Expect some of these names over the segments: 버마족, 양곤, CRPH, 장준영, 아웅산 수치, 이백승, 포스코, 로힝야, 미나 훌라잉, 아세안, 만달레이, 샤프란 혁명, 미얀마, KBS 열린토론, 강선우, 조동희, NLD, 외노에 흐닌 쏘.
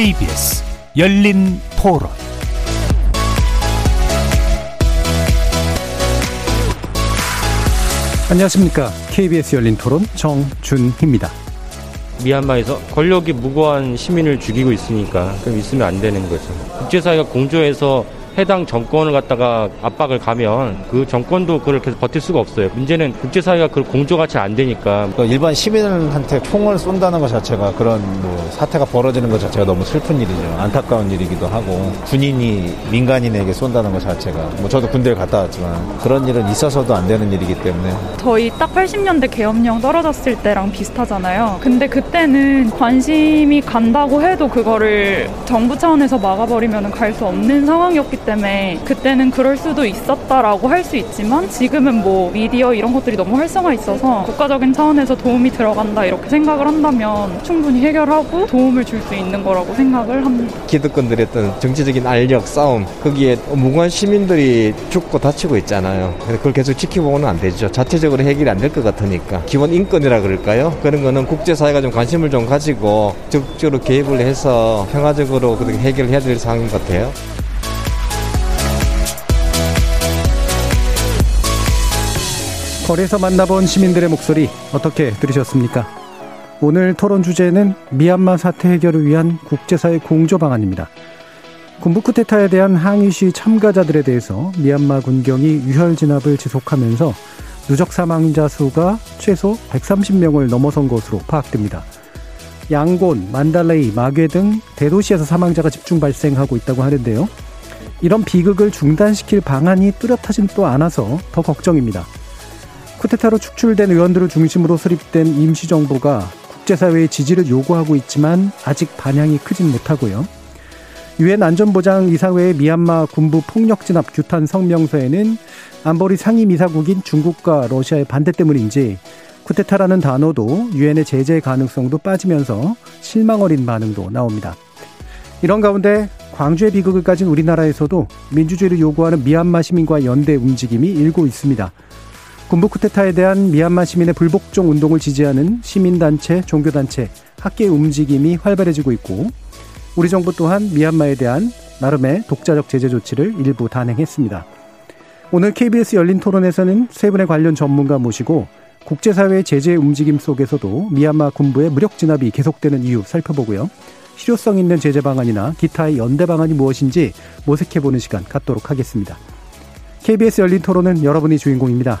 KBS 열린토론 안녕하십니까. KBS 열린토론 정준희입니다. 미얀마에서 권력이 무고한 시민을 죽이고 있으니까 그럼 있으면 안 되는 거죠. 국제사회가 공조해서 해당 정권을 갖다가 압박을 가면 그 정권도 그걸 계속 버틸 수가 없어요. 문제는 국제사회가 그걸 공조가 잘 안 되니까. 일반 시민한테 총을 쏜다는 것 자체가 그런 사태가 벌어지는 것 자체가 너무 슬픈 일이죠. 안타까운 일이기도 하고 군인이 민간인에게 쏜다는 것 자체가 저도 군대를 갔다 왔지만 그런 일은 있어서도 안 되는 일이기 때문에. 저희 딱 80년대 계엄령 떨어졌을 때랑 비슷하잖아요. 근데 그때는 관심이 간다고 해도 그거를 정부 차원에서 막아버리면 갈 수 없는 상황이었기 때문에 그때는 그럴 수도 있었다라고 할 수 있지만 지금은 미디어 이런 것들이 너무 활성화 있어서 국가적인 차원에서 도움이 들어간다 이렇게 생각을 한다면 충분히 해결하고 도움을 줄 수 있는 거라고 생각을 합니다. 기득권들의 어떤 정치적인 알력 싸움 거기에 무고한 시민들이 죽고 다치고 있잖아요. 그걸 계속 지켜보고는 안 되죠. 자체적으로 해결이 안 될 것 같으니까 기본 인권이라 그럴까요? 그런 거는 국제사회가 좀 관심을 좀 가지고 적극적으로 개입을 해서 평화적으로 해결해야 될 상황인 것 같아요. 거리에서 만나본 시민들의 목소리 어떻게 들으셨습니까? 오늘 토론 주제는 미얀마 사태 해결을 위한 국제사회 공조 방안입니다. 군부 쿠데타에 대한 항의 시위 참가자들에 대해서 미얀마 군경이 유혈 진압을 지속하면서 누적 사망자 수가 최소 130명을 넘어선 것으로 파악됩니다. 양곤, 만달레이, 마괴 등 대도시에서 사망자가 집중 발생하고 있다고 하는데요. 이런 비극을 중단시킬 방안이 뚜렷하진 또 않아서 더 걱정입니다. 쿠데타로 축출된 의원들을 중심으로 수립된 임시정부가 국제사회의 지지를 요구하고 있지만 아직 반향이 크진 못하고요. 유엔 안전보장 이사회의 미얀마 군부 폭력 진압 규탄 성명서에는 안보리 상임이사국인 중국과 러시아의 반대 때문인지 쿠데타라는 단어도 유엔의 제재 가능성도 빠지면서 실망 어린 반응도 나옵니다. 이런 가운데 광주의 비극을 가진 우리나라에서도 민주주의를 요구하는 미얀마 시민과의 연대 움직임이 일고 있습니다. 군부 쿠데타에 대한 미얀마 시민의 불복종 운동을 지지하는 시민단체, 종교단체, 학계의 움직임이 활발해지고 있고 우리 정부 또한 미얀마에 대한 나름의 독자적 제재 조치를 일부 단행했습니다. 오늘 KBS 열린 토론에서는 세 분의 관련 전문가 모시고 국제사회의 제재 움직임 속에서도 미얀마 군부의 무력 진압이 계속되는 이유 살펴보고요. 실효성 있는 제재 방안이나 기타의 연대 방안이 무엇인지 모색해보는 시간 갖도록 하겠습니다. KBS 열린 토론은 여러분이 주인공입니다.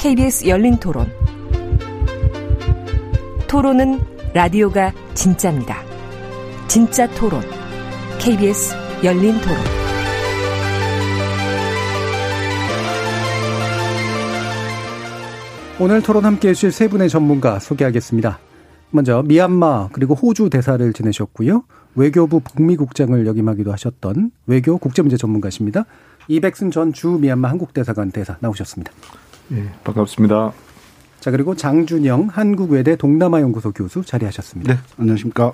KBS 열린토론. 토론은 라디오가 진짜입니다. 진짜 토론. KBS 열린토론. 오늘 토론 함께해 주실 세 분의 전문가 소개하겠습니다. 먼저 미얀마 그리고 호주 대사를 지내셨고요. 외교부 북미국장을 역임하기도 하셨던 외교 국제문제 전문가십니다. 이백승 전 주 미얀마 한국대사관 대사 나오셨습니다. 예, 반갑습니다. 자, 그리고 장준영 한국외대 동남아연구소 교수 자리하셨습니다. 네, 안녕하십니까.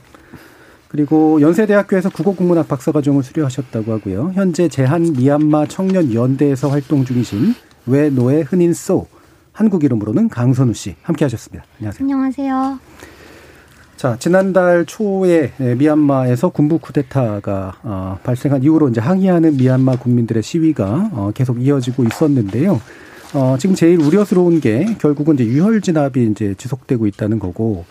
그리고 연세대학교에서 국어국문학 박사과정을 수료하셨다고 하고요. 현재 제한 미얀마 청년연대에서 활동 중이신 외노에 흐닌 쏘 한국 이름으로는 강선우 씨 함께하셨습니다. 안녕하세요. 안녕하세요. 자, 지난달 초에 미얀마에서 군부 쿠데타가 발생한 이후로 이제 항의하는 미얀마 국민들의 시위가 계속 이어지고 있었는데요. 지금 제일 우려스러운 게 결국은 이제 유혈 진압이 이제 지속되고 있다는 거고,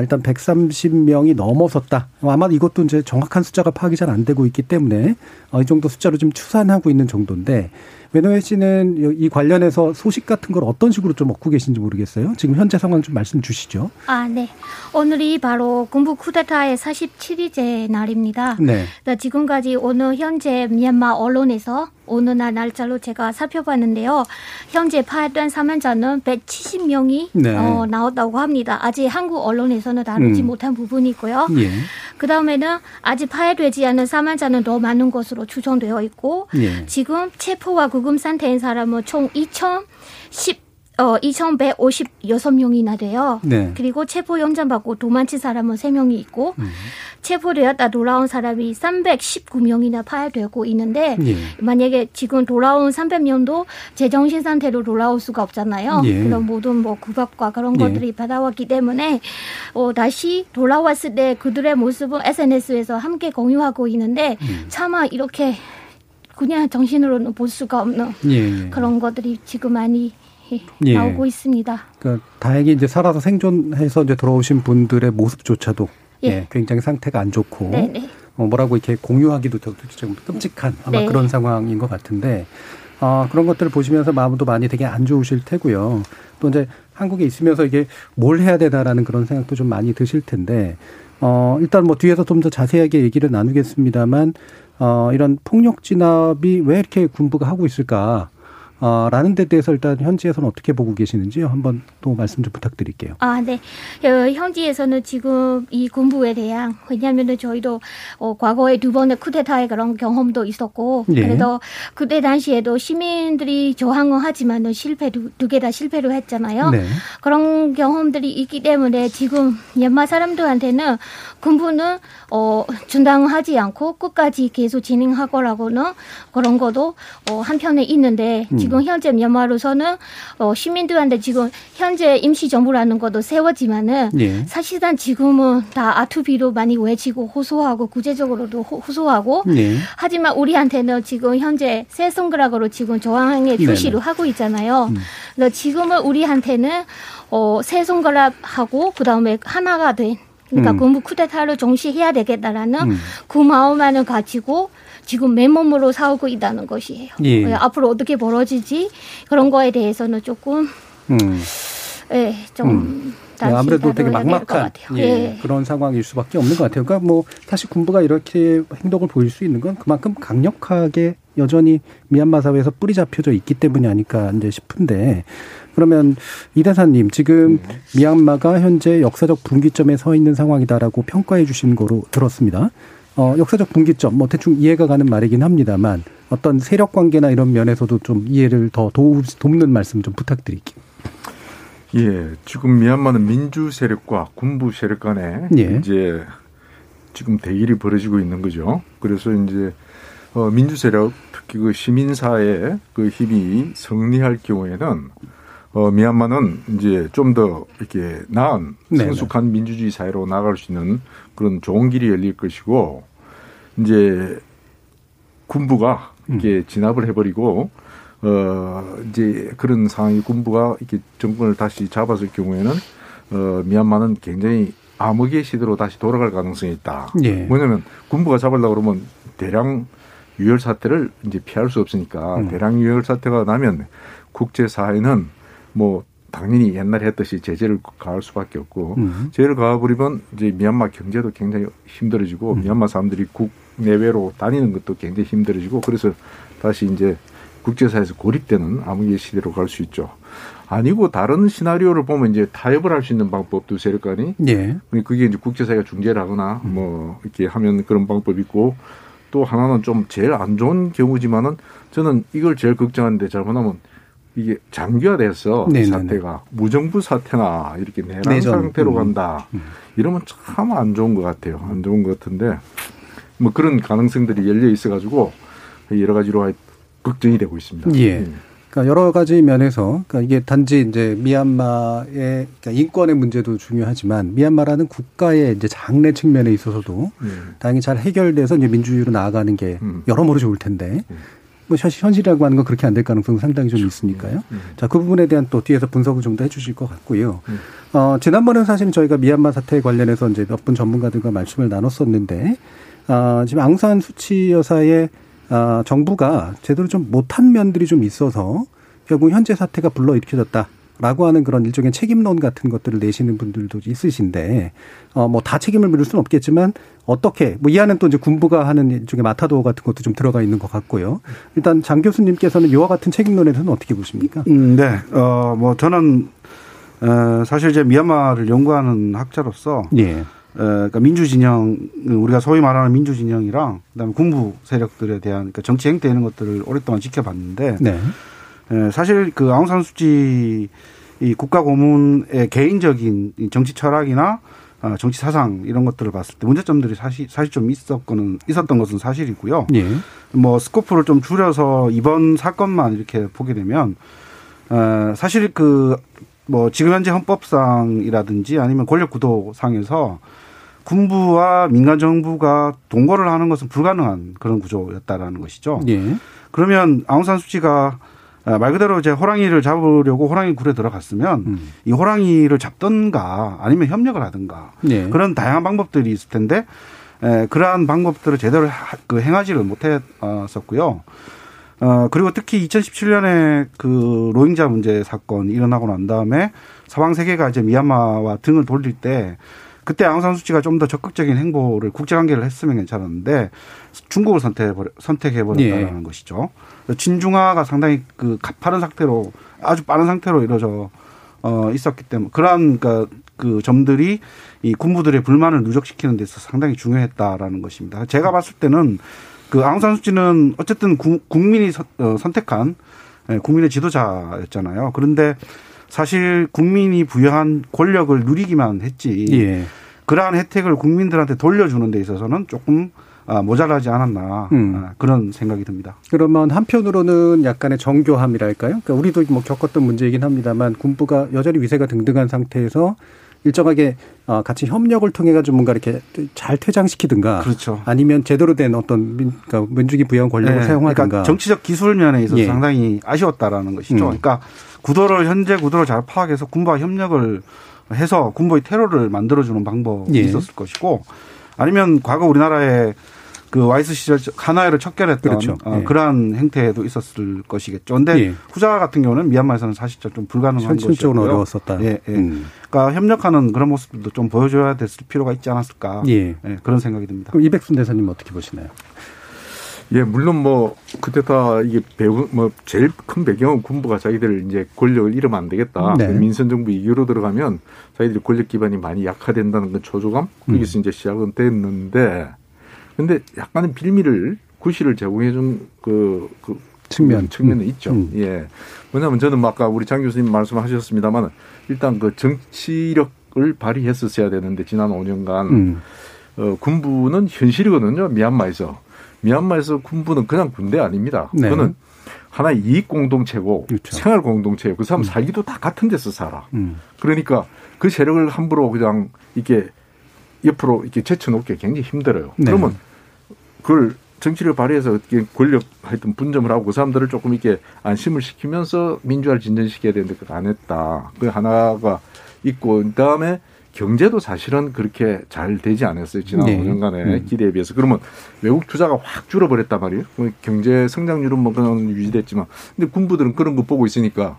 일단 130명이 넘어섰다. 아마 이것도 이제 정확한 숫자가 파악이 잘 안 되고 있기 때문에 이 정도 숫자로 좀 추산하고 있는 정도인데, 외노에 씨는 이 관련해서 소식 같은 걸 어떤 식으로 좀 얻고 계신지 모르겠어요. 지금 현재 상황 좀 말씀 주시죠. 아, 네. 오늘이 바로 군부 쿠데타의 47일째 날입니다. 네. 지금까지 오늘 현재 미얀마 언론에서 오늘날 날짜로 제가 살펴봤는데요. 현재 파악된 사망자는 170명이 나왔다고 합니다. 아직 한국 언론에서는 다루지 못한 부분이고요. 예. 그 다음에는 아직 파해되지 않은 사망자는 더 많은 것으로 추정되어 있고, 예. 지금 체포와 구금 상태인 사람은 총 2,156명이나 돼요. 네. 그리고 체포 영장받고 도망친 사람은 3명이 있고, 체포되었다 돌아온 사람이 319명이나 파악되고 있는데, 예. 만약에 지금 돌아온 300명도 제정신 상태로 돌아올 수가 없잖아요. 예. 그런 모든 뭐 구박과 그런 것들이 예. 받아왔기 때문에 다시 돌아왔을 때 그들의 모습은 SNS에서 함께 공유하고 있는데 차마 이렇게 그냥 정신으로는 볼 수가 없는 예. 그런 것들이 지금 많이 예. 나오고 있습니다. 그러니까 다행히 이제 살아서 생존해서 이제 돌아오신 분들의 모습조차도 예. 예, 굉장히 상태가 안 좋고 뭐라고 이렇게 공유하기도 좀 끔찍한 아마 네. 그런 상황인 것 같은데 그런 것들을 보시면서 마음도 많이 되게 안 좋으실 테고요. 또 이제 한국에 있으면서 이게 뭘 해야 되나라는 그런 생각도 좀 많이 드실 텐데 일단 뭐 뒤에서 좀 더 자세하게 얘기를 나누겠습니다만 이런 폭력 진압이 왜 이렇게 군부가 하고 있을까? 라는 데 대해서 일단 현지에서는 어떻게 보고 계시는지요? 한번 또 말씀 좀 부탁드릴게요. 아, 네. 현지에서는 지금 이 군부에 대한, 왜냐면은 저희도 과거에 두 번의 쿠데타의 그런 경험도 있었고, 예. 그래서 그때 당시에도 시민들이 저항을 하지만은 두 개 다 실패를 했잖아요. 네. 그런 경험들이 있기 때문에 지금 연마 사람들한테는 군부는 중단하지 않고 끝까지 계속 진행하거라고는 그런 것도 한편에 있는데, 지금 현재 미얀마로서는 시민들한테 지금 현재 임시정부라는 것도 세웠지만은 예. 사실상 지금은 다 아투비로 많이 외치고 호소하고 구체적으로도 호소하고 예. 하지만 우리한테는 지금 현재 새 손가락으로 지금 저항의 표시를 네네. 하고 있잖아요. 그래서 지금은 우리한테는 새 손가락하고 그다음에 하나가 된 그러니까 군부 쿠데타를 종식해야 되겠다라는 그 마음만을 가지고 지금 맨몸으로 싸우고 있다는 것이에요. 예. 앞으로 어떻게 벌어지지 그런 거에 대해서는 조금 예, 좀 아무래도 되게 막막한 예, 예. 그런 상황일 수밖에 없는 것 같아요. 그러니까 뭐 사실 군부가 이렇게 행동을 보일 수 있는 건 그만큼 강력하게 여전히 미얀마 사회에서 뿌리 잡혀져 있기 때문이 아닐까 이제 싶은데 그러면 이대사님 지금 미얀마가 현재 역사적 분기점에 서 있는 상황이다라고 평가해 주신 거로 들었습니다. 역사적 분기점, 뭐 대충 이해가 가는 말이긴 합니다만 어떤 세력 관계나 이런 면에서도 좀 이해를 더 돕는 말씀 좀 부탁드릴게요. 예, 지금 미얀마는 민주 세력과 군부 세력 간에 예. 이제 지금 대결이 벌어지고 있는 거죠. 그래서 이제 민주 세력 특히 그 시민사회 그 힘이 성리할 경우에는 미얀마는 이제 좀 더 이렇게 나은 성숙한 네네. 민주주의 사회로 나아갈 수 있는 그런 좋은 길이 열릴 것이고 이제 군부가 이렇게 진압을 해버리고 이제 그런 상황이 군부가 이렇게 정권을 다시 잡았을 경우에는 미얀마는 굉장히 암흑의 시대로 다시 돌아갈 가능성이 있다. 예. 뭐냐면 군부가 잡으려고 그러면 대량 유혈 사태를 이제 피할 수 없으니까 대량 유혈 사태가 나면 국제 사회는 뭐 당연히 옛날에 했듯이 제재를 가할 수밖에 없고 제재를 가해버리면 이제 미얀마 경제도 굉장히 힘들어지고 미얀마 사람들이 국내외로 다니는 것도 굉장히 힘들어지고 그래서 다시 이제 국제사회에서 고립되는 암흑의 시대로 갈 수 있죠. 아니고 다른 시나리오를 보면 이제 타협을 할 수 있는 방법도 세력 간이 예. 그게 이제 국제사회가 중재를 하거나 뭐 이렇게 하면 그런 방법이 있고 또 하나는 좀 제일 안 좋은 경우지만은 저는 이걸 제일 걱정하는데 잘못하면 이게 장기화돼서 네네네. 사태가 무정부 사태나 이렇게 내란 내전. 상태로 간다. 이러면 참 안 좋은 것 같아요. 안 좋은 것 같은데 뭐 그런 가능성들이 열려 있어가지고 여러 가지로 걱정이 되고 있습니다. 예. 그러니까 여러 가지 면에서 그러니까 이게 단지 이제 미얀마의 그러니까 인권의 문제도 중요하지만 미얀마라는 국가의 이제 장래 측면에 있어서도 다행히 잘 해결돼서 이제 민주주의로 나아가는 게 여러모로 좋을 텐데. 뭐 현실이라고 하는 건 그렇게 안 될 가능성이 상당히 좀 있으니까요. 자, 그 부분에 대한 또 뒤에서 분석을 좀 더 해주실 것 같고요. 지난번에는 사실 저희가 미얀마 사태에 관련해서 이제 몇 분 전문가들과 말씀을 나눴었는데 지금 아웅산 수치 여사의 정부가 제대로 좀 못한 면들이 좀 있어서 결국 현재 사태가 불러일으켜졌다라고 하는 그런 일종의 책임론 같은 것들을 내시는 분들도 있으신데 뭐 다 책임을 물을 수는 없겠지만 어떻게 뭐 이 안은 또 이제 군부가 하는 일종의 마타도어 같은 것도 좀 들어가 있는 것 같고요. 일단 장 교수님께서는 이와 같은 책임론에 대해서는 어떻게 보십니까? 네, 뭐 저는 사실 이제 미얀마를 연구하는 학자로서. 예. 그러니까 민주진영, 우리가 소위 말하는 민주진영이랑 그다음에 군부 세력들에 대한 그러니까 정치 행태 이런 것들을 오랫동안 지켜봤는데 네. 사실 그 아웅산 수치 이 국가 고문의 개인적인 정치 철학이나 정치 사상 이런 것들을 봤을 때 문제점들이 사실 좀 있었던 것은 사실이고요. 예. 뭐 스코프를 좀 줄여서 이번 사건만 이렇게 보게 되면 사실 그 뭐 지금 현재 헌법상이라든지 아니면 권력구도상에서 군부와 민간 정부가 동거를 하는 것은 불가능한 그런 구조였다라는 것이죠. 예. 그러면 아웅산 수치가 말 그대로 이제 호랑이를 잡으려고 호랑이 굴에 들어갔으면 이 호랑이를 잡든가 아니면 협력을 하든가 네. 그런 다양한 방법들이 있을 텐데 그러한 방법들을 제대로 행하지를 못했었고요. 그리고 특히 2017년에 그 로힝자 문제 사건이 일어나고 난 다음에 서방 세계가 이제 미얀마와 등을 돌릴 때 그때 아웅산 수치가 좀 더 적극적인 행보를 국제관계를 했으면 괜찮았는데 중국을 선택해버렸다는 예. 것이죠. 진중화가 상당히 그 가파른 상태로 아주 빠른 상태로 이루어져 있었기 때문에 그러한 그러니까 그 점들이 이 군부들의 불만을 누적시키는 데 있어서 상당히 중요했다라는 것입니다. 제가 봤을 때는 그 아웅산 수치는 어쨌든 국민이 선택한 국민의 지도자였잖아요. 그런데 사실 국민이 부여한 권력을 누리기만 했지 예. 그러한 혜택을 국민들한테 돌려주는 데 있어서는 조금 모자라지 않았나 그런 생각이 듭니다. 그러면 한편으로는 약간의 정교함이랄까요? 그러니까 우리도 뭐 겪었던 문제이긴 합니다만 군부가 여전히 위세가 등등한 상태에서 일정하게 같이 협력을 통해 가지고 뭔가 이렇게 잘 퇴장시키든가 그렇죠. 아니면 제대로 된 어떤 그러니까 민주기 부여한 권력을 네. 사용하든가 그러니까 정치적 기술 면에 있어서 예. 상당히 아쉬웠다라는 것이죠. 그러니까 구도를 현재 구도를 잘 파악해서 군부와 협력을 해서 군부의 테러를 만들어주는 방법이 예. 있었을 것이고 아니면 과거 우리나라의 그 와이스 시절 하나회를 척결했던 그렇죠. 예. 그러한 행태도 있었을 것이겠죠. 그런데 예. 후자 같은 경우는 미얀마에서는 사실 좀 불가능한 것이고요. 어려웠었다. 예, 예. 그러니까 협력하는 그런 모습도 좀 보여줘야 됐을 필요가 있지 않았을까. 예. 예. 그런 생각이 듭니다. 그럼 이백승 대사님 어떻게 보시나요? 예, 물론 뭐 그때 다 이게 제일 큰 배경은 군부가 자기들 이제 권력을 잃으면 안 되겠다. 네. 민선 정부 이후로 들어가면 자기들 권력 기반이 많이 약화된다는 그 초조감 거기서 이제 시작은 됐는데. 근데 약간의 빌미를 구실을 제공해준 그 측면은 있죠. 예, 뭐냐면 저는 뭐 아까 우리 장 교수님 말씀하셨습니다만 일단 그 정치력을 발휘했었어야 되는데 지난 5년간 군부는 현실이거든요. 미얀마에서 군부는 그냥 군대 아닙니다. 네. 그거는 하나의 이익 공동체고 그렇죠. 생활 공동체예요. 그 사람 살기도 다 같은 데서 살아. 그러니까 그 세력을 함부로 그냥 이렇게 옆으로 이렇게 제쳐놓기 굉장히 힘들어요. 네. 그러면 그걸 정치를 발휘해서 권력 하여튼 분점을 하고 그 사람들을 조금 이렇게 안심을 시키면서 민주화를 진전시켜야 되는데 그걸 안 했다. 그 하나가 있고 그다음에 경제도 사실은 그렇게 잘 되지 않았어요. 지난 네. 5년간의 기대에 비해서. 그러면 외국 투자가 확 줄어버렸단 말이에요. 경제 성장률은 뭐 그냥 유지됐지만 근데 군부들은 그런 거 보고 있으니까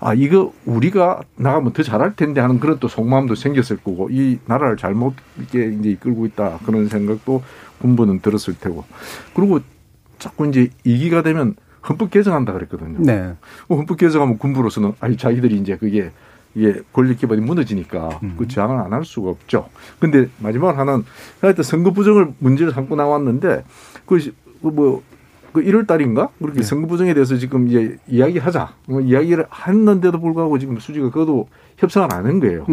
아, 이거 우리가 나가면 더 잘할 텐데 하는 그런 또 속마음도 생겼을 거고 이 나라를 잘못 이렇게 이제 이끌고 있다 그런 생각도 군부는 들었을 테고 그리고 자꾸 이제 이기가 되면 헌법 개정한다 그랬거든요. 네. 헌법 개정하면 군부로서는 아니 자기들이 이제 그게 이게 권력 기반이 무너지니까 그 저항을 안 할 수가 없죠. 근데 마지막 하나는 하여튼 선거 부정을 문제를 삼고 나왔는데 그 1월 달인가? 그렇게 네. 선거 부정에 대해서 지금 이제 이야기하자. 이야기를 했는데도 불구하고 지금 수지가 그것도 협상을 안 한 거예요.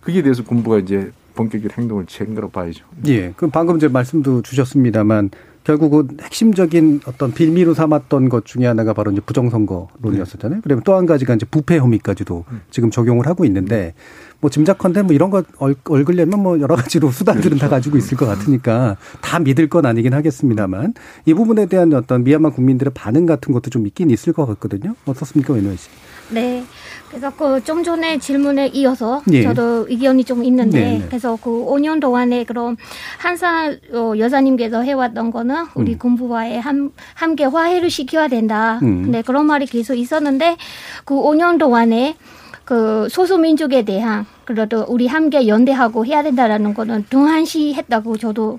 거기에 대해서 군부가 이제 본격적인 행동을 취한 거로 봐야죠. 예. 그럼 방금 이제 말씀도 주셨습니다만 결국은 핵심적인 어떤 빌미로 삼았던 것 중에 하나가 바로 이제 부정선거론이었었잖아요. 네. 그러면 또 한 가지가 이제 부패 혐의까지도 지금 적용을 하고 있는데 뭐 짐작컨대 뭐 이런 거 얽으려면 뭐 여러 가지로 수단들은 그렇죠. 다 가지고 있을 것 같으니까 다 믿을 건 아니긴 하겠습니다만 이 부분에 대한 어떤 미얀마 국민들의 반응 같은 것도 좀 있긴 있을 것 같거든요. 어떻습니까, 외노에 씨? 네. 그래서 그 좀 전에 질문에 이어서 예. 저도 의견이 좀 있는데 네네. 그래서 그 5년 동안에 그럼 항상 여사님께서 해왔던 거는 우리 군부와의 함께 화해를 시켜야 된다. 근데 그런 말이 계속 있었는데 그 5년 동안에 그 소수민족에 대한 그래도 우리 함께 연대하고 해야 된다라는 거는 등한시했다고 저도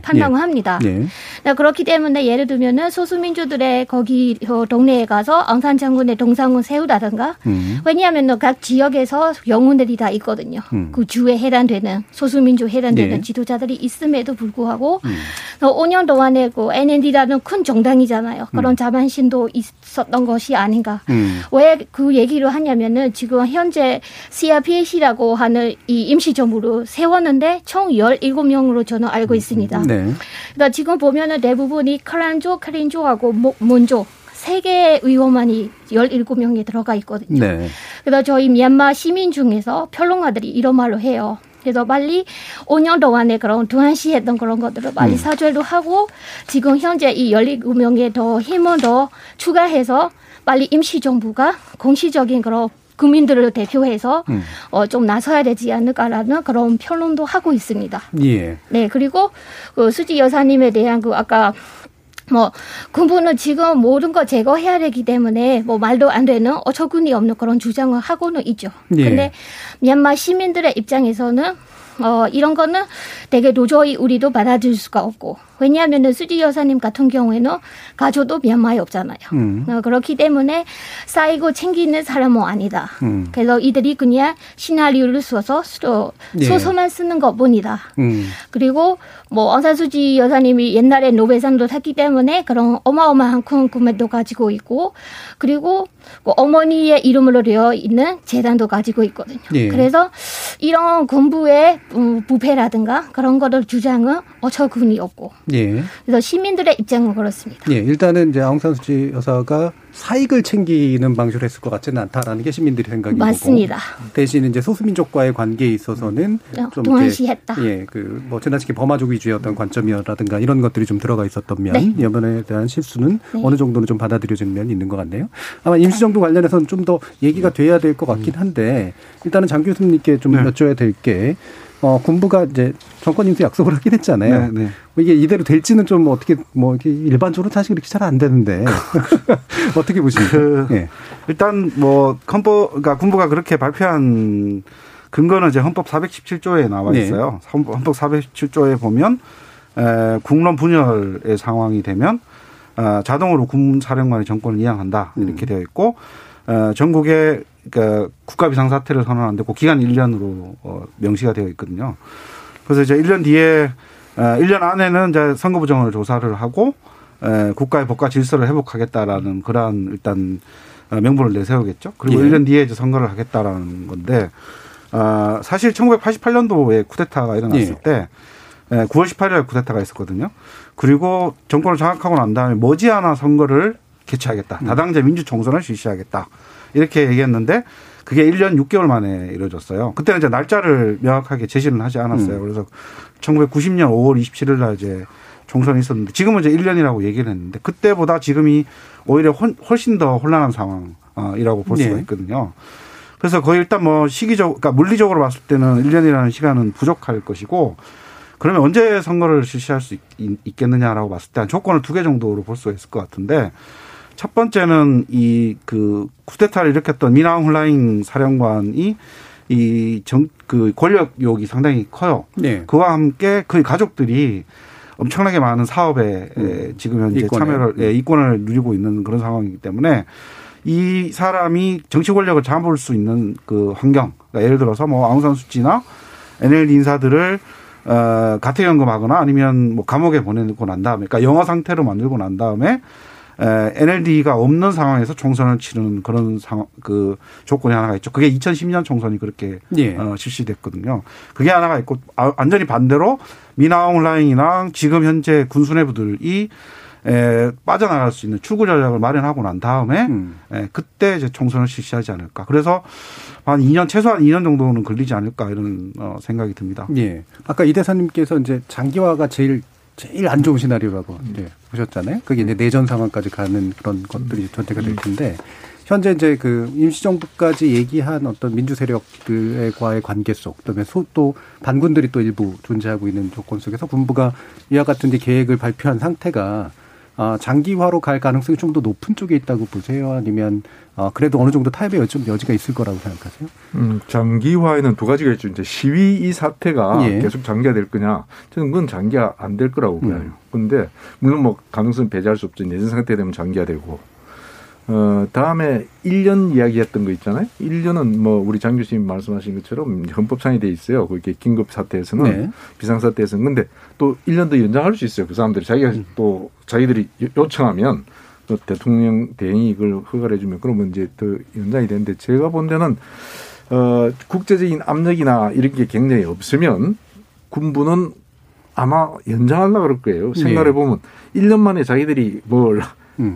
판단을 합니다. 그러니까 그렇기 때문에 예를 들면은 소수민주들의 거기 동네에 가서 아웅산 장군의 동상을 세우다든가 왜냐하면 각 지역에서 영웅들이 다 있거든요. 그 주에 해당되는 소수민주 해당되는 지도자들이 있음에도 불구하고 5년 동안에 그 NLD라는 큰 정당이잖아요. 그런 자만심도 있었던 것이 아닌가. 왜 그 얘기를 하냐면은 지금 현재 CRPH라고 하는 이 임시정부를 세웠는데 총 17명으로 저는 알고 있습니다. 그러니까 지금 보면은 대부분이 카란조, 카린조하고 몬조 세 개의 의원만이 17명에 들어가 있거든요. 그래서 저희 미얀마 시민 중에서 평론가들이 이런 말로 해요. 그래서 빨리 5년 동안에 그런 등한시했던 그런 것들을 빨리 사죄도 하고 지금 현재 이 17명에 더 힘을 더 추가해서 빨리 임시정부가 공식적인 그런 국민들을 대표해서 좀 나서야 되지 않을까라는 그런 평론도 하고 있습니다. 네, 그리고 그 수지 여사님에 대한 그 아까 군부는 지금 모든 거 제거해야 되기 때문에 말도 안 되는 어처구니 없는 그런 주장을 하고는 있죠. 근데 미얀마 시민들의 입장에서는 이런 거는 되게 도저히 우리도 받아들일 수가 없고 왜냐하면 수지 여사님 같은 경우에는 가족도 미얀마에 없잖아요. 그렇기 때문에 쌓이고 챙기는 사람은 아니다. 그래서 이들이 그냥 시나리오를 써서 소설만 쓰는 것뿐이다. 그리고 아웅산 수지 여사님이 옛날에 노벨상도 탔기 때문에 그런 어마어마한 큰 금액도 가지고 있고 그리고 그 어머니의 이름으로 되어 있는 재단도 가지고 있거든요. 그래서 이런 군부의 부패라든가 그런 것들 주장은 어처구니 없고 그래서 시민들의 입장은 그렇습니다. 일단은 이제 아웅산 수치 여사가 사익을 챙기는 방식을 했을 것 같지는 않다라는 게 시민들의 생각이고 맞습니다. 대신 이제 소수민족과의 관계에 있어서는 좀 동한시했다. 지나치게 범아족 위주였던 관점이라든가 이런 것들이 좀 들어가 있었던 면 이번에 대한 실수는 어느 정도는 좀 받아들여지는 면이 있는 것 같네요. 아마 임시정부 관련해서는 좀 더 얘기가 돼야 될 것 같긴 한데 일단은 장 교수님께 좀 여쭤야 될 게 군부가 이제 정권 인수 약속을 하긴 했잖아요. 이게 이대로 될지는 좀 어떻게 이렇게 일반적으로 사실 그렇게 잘 안 되는데 어떻게 보십니까? 일단 군부가 그렇게 발표한 근거는 이제 헌법 417조에 나와 있어요. 헌법 417조에 보면 국론 분열의 상황이 되면 자동으로 군사령관이 정권을 이양한다 이렇게 되어 있고 전국에 그러니까 국가 비상 사태를 선언한 데 그 기간 1년으로 명시가 되어 있거든요. 그래서 이제 1년 뒤에 1년 안에는 이제 선거 부정을 조사를 하고 국가의 법과 질서를 회복하겠다라는 그러한 일단 명분을 내세우겠죠. 그리고 1년 뒤에 이제 선거를 하겠다라는 건데 사실 1988년도에 쿠데타가 일어났을 때 9월 18일 쿠데타가 있었거든요. 그리고 정권을 장악하고 난 다음에 머지않아 선거를 개최하겠다. 다당제 민주총선을 실시하겠다. 이렇게 얘기했는데 그게 1년 6개월 만에 이루어졌어요. 그때는 이제 날짜를 명확하게 제시는 하지 않았어요. 그래서 1990년 5월 27일 날 이제 총선이 있었는데 지금은 이제 1년이라고 얘기를 했는데 그때보다 지금이 오히려 훨씬 더 혼란한 상황이라고 볼 수가 있거든요. 그래서 거의 일단 그러니까 물리적으로 봤을 때는 1년이라는 시간은 부족할 것이고 그러면 언제 선거를 실시할 수 있겠느냐라고 봤을 때 한 조건을 2개 정도로 볼 수가 있을 것 같은데 첫 번째는 쿠데타를 일으켰던 미나 훌라잉 사령관이 권력 욕이 상당히 커요. 그와 함께 그의 가족들이 엄청나게 많은 사업에 지금 현재 이권을 누리고 있는 그런 상황이기 때문에 이 사람이 정치 권력을 잡을 수 있는 그 환경, 그러니까 예를 들어서 아웅산 수치나 NLD 인사들을 가택연금하거나 아니면 감옥에 보내고 난 다음에, 그러니까 영화 상태로 만들고 난 다음에 NLD가 없는 상황에서 총선을 치르는 그런 조건이 하나가 있죠. 그게 2010년 총선이 그렇게 실시됐거든요. 그게 하나가 있고, 완전히 반대로 미나홍라인이랑 지금 현재 군수뇌부들이 빠져나갈 수 있는 출구 전략을 마련하고 난 다음에 그때 이제 총선을 실시하지 않을까. 그래서 한 2년, 최소한 2년 정도는 걸리지 않을까 이런 생각이 듭니다. 아까 이 대사님께서 이제 장기화가 제일 안 좋은 시나리오라고 보셨잖아요. 그게 이제 내전 상황까지 가는 그런 것들이 전제가 될 텐데 현재 이제 그 임시정부까지 얘기한 어떤 민주 세력들과의 관계 속, 그다음에 또 반군들이 또 일부 존재하고 있는 조건 속에서 군부가 이와 같은 이제 계획을 발표한 상태가 장기화로 갈 가능성이 좀 더 높은 쪽에 있다고 보세요? 아니면 그래도 어느 정도 타협의 여지가 있을 거라고 생각하세요? 장기화에는 두 가지가 있죠. 이제 시위 이 사태가 계속 장기화될 거냐. 저는 그건 장기화 안 될 거라고 봐요. 그런데 물론 뭐 가능성은 배제할 수 없죠. 예전 상태 되면 장기화되고. 다음에 1년 이야기했던 거 있잖아요. 1년은 뭐 우리 장 교수님 말씀하신 것처럼 헌법상에 돼 있어요. 그렇게 긴급 사태에서는 비상사태에서는. 근데 또 1년 더 연장할 수 있어요. 그 사람들이 또 자기들이 요청하면 또 대통령 대행이 이걸 허가를 해주면 그러면 이제 더 연장이 되는데 제가 본 데는 국제적인 압력이나 이런 게 굉장히 없으면 군부는 아마 연장하려고 그럴 거예요. 생각해 보면 1년 만에 자기들이 뭘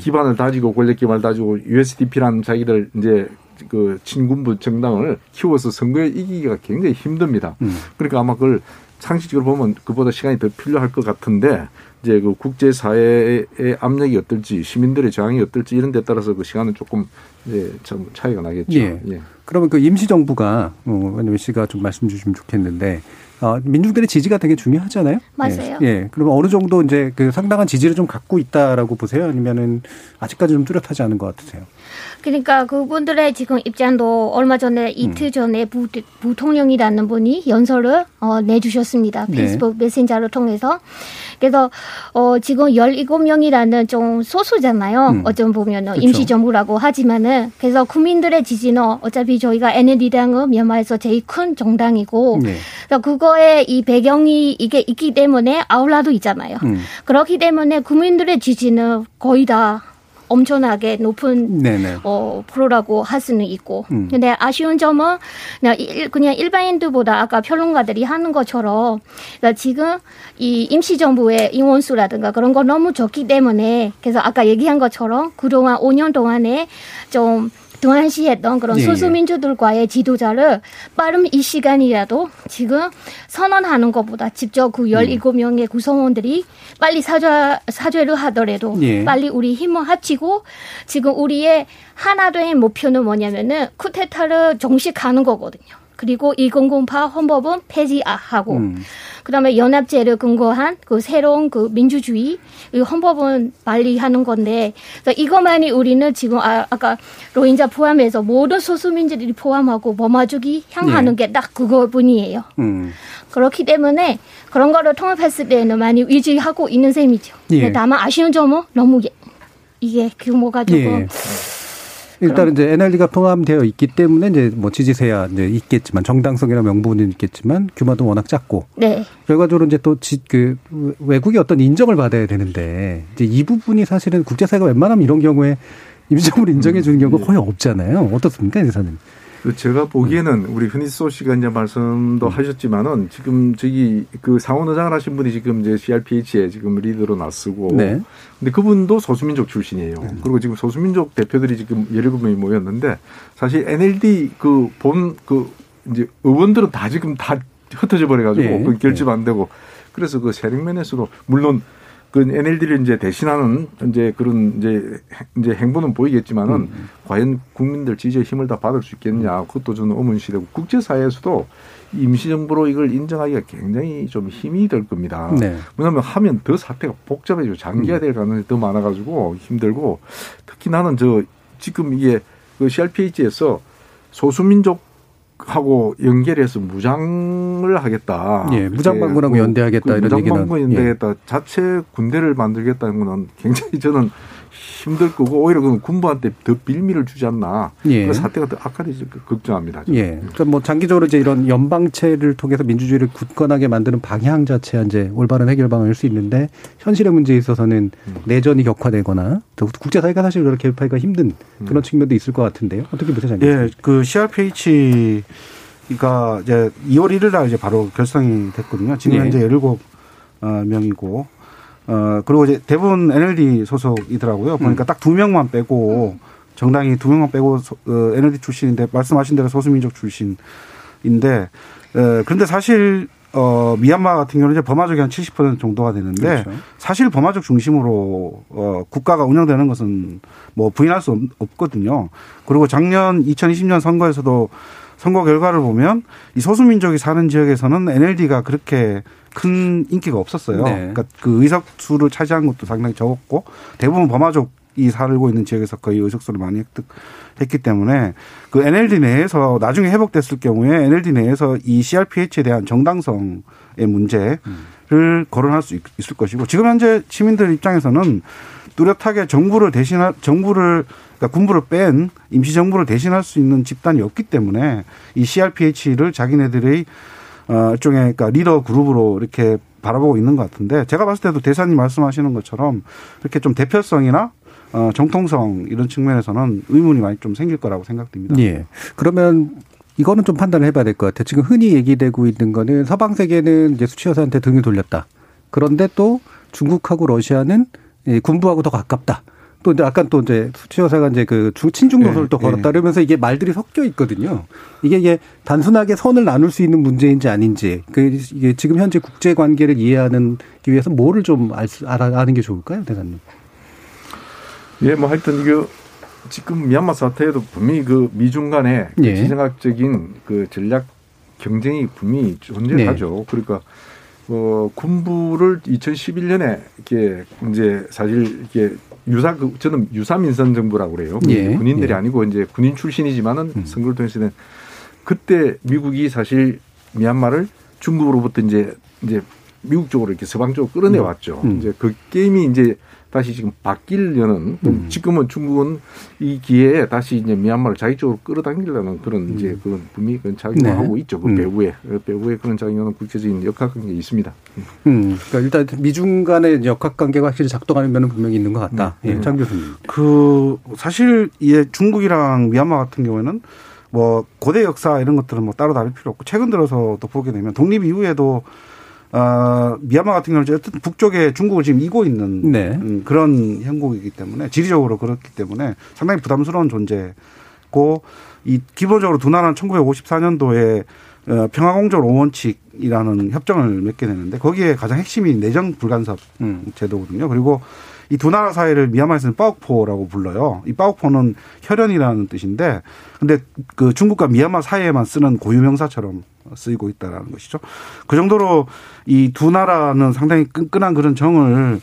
기반을 다지고 권력 기반을 다지고 USDP라는 자기들 이제 그 친군부 정당을 키워서 선거에 이기기가 굉장히 힘듭니다. 그러니까 아마 그걸 상식적으로 보면 그보다 시간이 더 필요할 것 같은데 이제 그 국제사회의 압력이 어떨지 시민들의 저항이 어떨지 이런 데 따라서 그 시간은 조금 이제 좀 차이가 나겠죠. 예. 그러면 그 임시정부가 외노에 씨가 좀 말씀 주시면 좋겠는데 민중들의 지지가 되게 중요하잖아요. 맞아요. 예. 그러면 어느 정도 이제 그 상당한 지지를 좀 갖고 있다라고 보세요? 아니면은 아직까지 좀 뚜렷하지 않은 것 같으세요? 그러니까 그분들의 지금 입장도 얼마 전에 이틀 전에 부통령이라는 분이 연설을 내주셨습니다. 페이스북 메신저를 통해서. 그래서 지금 17명이라는 좀 소수잖아요. 어쩌면 보면 그렇죠. 임시정부라고 하지만은 그래서 국민들의 지지는 어차피 저희가 NLD당은 미얀마에서 제일 큰 정당이고 그래서 그거에 이 배경이 이게 있기 때문에 아울라도 있잖아요. 그렇기 때문에 국민들의 지지는 거의 다 엄청나게 높은 프로라고 할 수는 있고. 근데 아쉬운 점은 그냥 일반인들보다 아까 평론가들이 하는 것처럼 그러니까 지금 이 임시정부의 인원수라든가 그런 거 너무 적기 때문에 그래서 아까 얘기한 것처럼 그동안 5년 동안에 좀 동안시했던 그런 소수민주들과의 지도자를 빠른 이 시간이라도 지금 선언하는 것보다 직접 그 17명의 구성원들이 빨리 사죄를 하더라도 빨리 우리 힘을 합치고 지금 우리의 하나된 목표는 뭐냐면은 쿠데타를 정식하는 거거든요. 그리고 2008 헌법은 폐지하고 그다음에 연합제를 근거한 그 새로운 그 민주주의 헌법은 발리하는 건데 그러니까 이것만이 우리는 지금 아까 로힝자 포함해서 모든 소수민족들이 포함하고 머마주기 향하는 게 딱 그거뿐이에요. 그렇기 때문에 그런 거를 통합했을 때는 많이 유지하고 있는 셈이죠. 다만 아쉬운 점은 너무 이게 규모가 조금... 일단 이제 NLD가 포함되어 있기 때문에 이제 뭐 지지세야 이제 있겠지만 정당성이나 명분은 있겠지만 규모도 워낙 작고 결과적으로 이제 또 그 외국이 어떤 인정을 받아야 되는데 이제 이 부분이 사실은 국제사회가 웬만하면 이런 경우에 임시정부를 인정해 주는 경우가 거의 없잖아요. 어떻습니까, 이사님? 제가 보기에는 우리 흔히 쏘 씨가 이제 말씀도 하셨지만은 지금 저기 그 상원의장을 하신 분이 지금 이제 CRPH에 지금 리더로 나서고. 근데 그분도 소수민족 출신이에요. 그리고 지금 소수민족 대표들이 지금 17명이 모였는데 사실 NLD 그 본 그 이제 의원들은 다 지금 다 흩어져 버려가지고 그 결집 안 되고 그래서 그 세력면에서도 물론 그 NLD를 이제 대신하는 이제 그런 이제 행보는 보이겠지만은 과연 국민들 지지의 힘을 다 받을 수 있겠냐 그것도 저는 의문시되고 국제사회에서도 임시정부로 이걸 인정하기가 굉장히 좀 힘이 들 겁니다. 왜냐하면 하면 더 사태가 복잡해지고 장기화될 가능성이 더 많아가지고 힘들고 특히 나는 저 지금 이게 그 CRPH에서 소수민족 하고 연결해서 무장을 하겠다. 무장반군하고 연대하겠다 그 이런 얘기는. 무장반군 연대하겠다. 자체 군대를 만들겠다는 건 굉장히 저는 힘들 거고 오히려 그건 군부한테 더 빌미를 주지 않나. 그 사태가 더 악화되지 걱정합니다. 그러니까 뭐 장기적으로 이제 이런 연방체를 통해서 민주주의를 굳건하게 만드는 방향 자체가 이제 올바른 해결 방안일 수 있는데 현실의 문제에 있어서는 내전이 격화되거나 국제사회가 사실 그렇게 개입하기가 힘든 그런 측면도 있을 것 같은데요. 어떻게 보세요, 장기님? 그 CRPH 그러니까 이제 2월 1일 날 이제 바로 결성이 됐거든요. 지금 현재 17명이고 그리고 이제 대부분 NLD 소속이더라고요. 보니까 딱 2명만 빼고 정당이 2명만 빼고 NLD 출신인데 말씀하신 대로 소수민족 출신인데 그런데 사실 미얀마 같은 경우는 이제 버마족이 한 70% 정도가 되는데 사실 버마족 중심으로 국가가 운영되는 것은 뭐 부인할 수 없거든요. 그리고 작년 2020년 선거에서도 선거 결과를 보면 이 소수민족이 사는 지역에서는 NLD가 그렇게 큰 인기가 없었어요. 네. 그러니까 그 의석수를 차지한 것도 상당히 적었고 대부분 버마족이 살고 있는 지역에서 거의 의석수를 많이 획득했기 때문에 그 NLD 내에서 나중에 회복됐을 경우에 NLD 내에서 이 CRPH에 대한 정당성의 문제를 거론할 수 있을 것이고 지금 현재 시민들 입장에서는 뚜렷하게 정부를 대신할 그러니까 군부를 뺀 임시정부를 대신할 수 있는 집단이 없기 때문에 이 CRPH를 자기네들의 일종의 그러니까 리더 그룹으로 이렇게 바라보고 있는 것 같은데 제가 봤을 때도 대사님 말씀하시는 것처럼 이렇게 좀 대표성이나 정통성 이런 측면에서는 의문이 많이 좀 생길 거라고 생각됩니다. 예. 그러면 이거는 좀 판단을 해봐야 될 것 같아요. 지금 흔히 얘기되고 있는 거는 서방 세계는 이제 수치 여사한테 등을 돌렸다. 그런데 또 중국하고 러시아는 군부하고 더 가깝다. 또 이제 아까 또 이제 수치 여사가 이제 그 친중 노선을 또 걸었다. 그러면서 이게 말들이 섞여 있거든요. 이게 단순하게 선을 나눌 수 있는 문제인지 아닌지 이게 지금 현재 국제 관계를 이해하는 기 위해서 뭐를 좀 아는 게 좋을까요, 대사님? 예, 뭐 하여튼 이거 지금 미얀마 사태에도 분명히 그 미중 간의 그 지정학적인 그 전략 경쟁이 분명히 존재하죠. 네. 그러니까. 군부를 2011년에 이렇게 이제 사실 이렇게 저는 유사 민선 정부라고 그래요. 예, 군인들이 아니고 이제 군인 출신이지만은 선거를 통해서는 그때 미국이 사실 미얀마를 중국으로부터 이제 미국 쪽으로 이렇게 서방 쪽으로 끌어내 왔죠. 이제 그 게임이 이제 다시 지금 바뀌려는 지금은 중국은 이 기회에 다시 이제 미얀마를 자기 쪽으로 끌어당기려는 그런 이제 그런 분명히 그런 작용을 하고 있죠. 그 배후에 그런 작용은 국제적인 역학관계가 있습니다. 그러니까 일단 미중 간의 역학관계가 확실히 작동하는 면은 분명히 있는 것 같다. 예, 장 교수님. 그 사실 예, 중국이랑 미얀마 같은 경우에는 뭐 고대 역사 이런 것들은 뭐 따로 다를 필요 없고 최근 들어서 또 보게 되면 독립 이후에도 미얀마 같은 경우는 어쨌든 북쪽에 중국을 지금 이고 있는 그런 형국이기 때문에 지리적으로 그렇기 때문에 상당히 부담스러운 존재고 이 기본적으로 두 나라는 1954년도에 평화공조 5원칙이라는 협정을 맺게 되는데 거기에 가장 핵심이 내정 불간섭 제도거든요. 그리고 이 두 나라 사이를 미얀마에서는 빠우포라고 불러요. 이 빠우포는 혈연이라는 뜻인데 근데 그 중국과 미얀마 사이에만 쓰는 고유 명사처럼 쓰이고 있다라는 것이죠. 그 정도로 이 두 나라는 상당히 끈끈한 그런 정을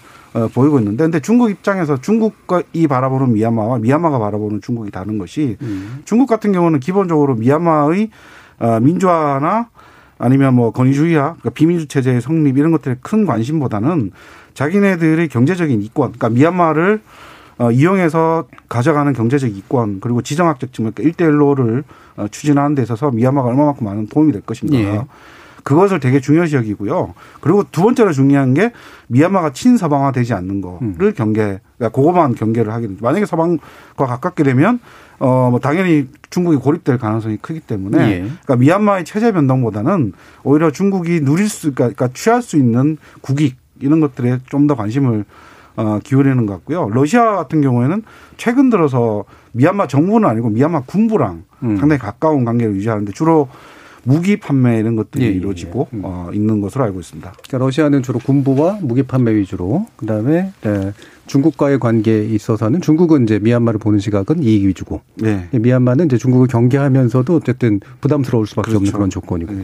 보이고 있는데 근데 중국 입장에서 중국이 바라보는 미얀마와 미얀마가 바라보는 중국이 다른 것이 중국 같은 경우는 기본적으로 미얀마의 민주화나 아니면 뭐 권위주의와 그러니까 비민주 체제의 성립 이런 것들에 큰 관심보다는 자기네들의 경제적인 이권, 그러니까 미얀마를 이용해서 가져가는 경제적 이권 그리고 지정학적 측면, 그러니까 1:1로를 추진하는 데 있어서 미얀마가 얼마만큼 많은 도움이 될 것인가. 예. 그것을 되게 중요시 여기고요. 그리고 두 번째로 중요한 게 미얀마가 친서방화되지 않는 거를 그러니까 그것만 경계를 하게 됩니다. 만약에 서방과 가깝게 되면 뭐 당연히 중국이 고립될 가능성이 크기 때문에 그러니까 미얀마의 체제 변동보다는 오히려 중국이 그러니까 취할 수 있는 국익 이런 것들에 좀 더 관심을 기울이는 것 같고요. 러시아 같은 경우에는 최근 들어서 미얀마 정부는 아니고 미얀마 군부랑 상당히 가까운 관계를 유지하는데 주로 무기 판매 이런 것들이 이루어지고 있는 것으로 알고 있습니다. 그러니까 러시아는 주로 군부와 무기 판매 위주로 그다음에 중국과의 관계에 있어서는 중국은 이제 미얀마를 보는 시각은 이익 위주고 미얀마는 이제 중국을 경계하면서도 어쨌든 부담스러울 수밖에 없는 그런 조건이고.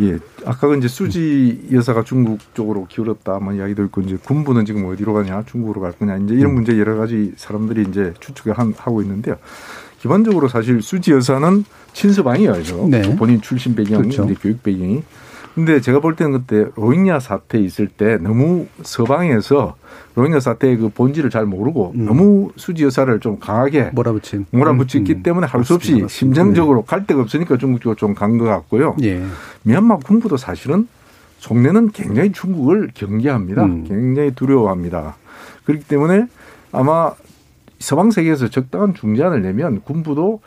예, 아까 이제 수지 여사가 중국 쪽으로 기울었다, 뭐 이야기도 있고 이제 군부는 지금 어디로 가냐, 중국으로 갈 거냐, 이제 이런 문제 여러 가지 사람들이 이제 추측을 하고 있는데요. 기본적으로 사실 수지 여사는 친서방이어야죠. 네. 본인 출신 배경이, 그렇죠. 교육 배경이. 근데 제가 볼 때는 그때 로힝야 사태 있을 때 너무 서방에서 로힝야 사태의 그 본질을 잘 모르고 너무 수지 여사를 좀 강하게 몰아붙였기 때문에 할 수 없이 심정적으로 갈 데가 없으니까 중국 쪽으로 좀 간 것 같고요. 예. 미얀마 군부도 사실은 속내는 굉장히 중국을 경계합니다. 굉장히 두려워합니다. 그렇기 때문에 아마 서방 세계에서 적당한 중재안을 내면 군부도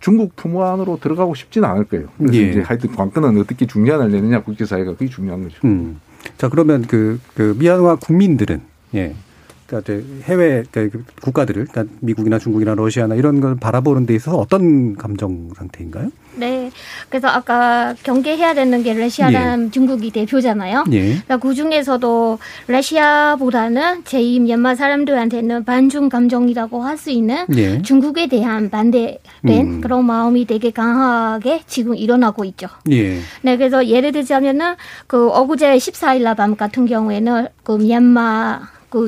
중국 품호 안으로 들어가고 싶지는 않을 거예요. 그래서 이제 하여튼 관건은 어떻게 중재안을 내느냐 국제사회가 그게 중요한 거죠. 자 그러면 그 미얀마 국민들은 해외 국가들을, 그러니까 미국이나 중국이나 러시아나 이런 걸 바라보는 데 있어서 어떤 감정 상태인가요? 네. 그래서 아까 경계해야 되는 게 러시아랑 예. 중국이 대표잖아요. 예. 그러니까 그중에서도 러시아보다는 제2 연마 사람들한테는 반중 감정이라고 할 수 있는 예. 중국에 대한 반대된 그런 마음이 되게 강하게 지금 일어나고 있죠. 예. 네. 그래서 예를 들자면은 어제 14일날 밤 같은 경우에는 미얀마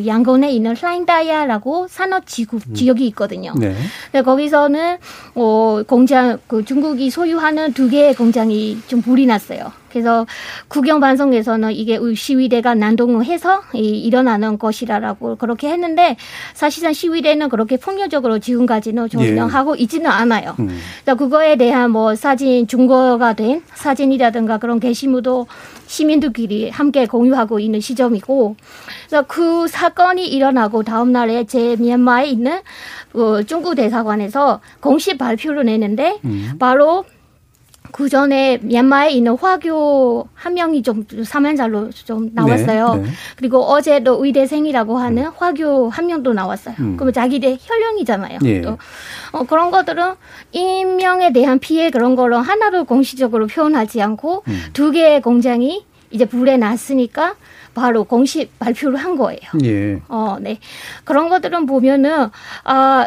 양곤에 있는 라인다야라고 산업지구 지역이 있거든요. 네. 근데 거기서는 공장 중국이 소유하는 두 개의 공장이 좀 불이 났어요. 그래서 국영방송에서는 이게 시위대가 난동을 해서 일어나는 것이라고 그렇게 했는데 사실상 시위대는 그렇게 폭력적으로 지금까지는 조명하고 예. 있지는 않아요. 그러니까 그거에 대한 사진 증거가 된 사진이라든가 그런 게시물도 시민들끼리 함께 공유하고 있는 시점이고, 그래서 그 사건이 일어나고 다음 날에 제 미얀마에 있는 중국 대사관에서 공식 발표를 내는데 바로 그 전에 미얀마에 있는 화교 한 명이 좀 사망자로 좀 나왔어요. 네, 네. 그리고 어제도 의대생이라고 하는 화교 한 명도 나왔어요. 그럼 자기들 혈령이잖아요. 예. 또 그런 것들은 인명에 대한 피해 그런 거로 하나로 공식적으로 표현하지 않고 두 개의 공장이 이제 불에 났으니까 바로 공식 발표를 한 거예요. 예. 네. 그런 것들은 보면은,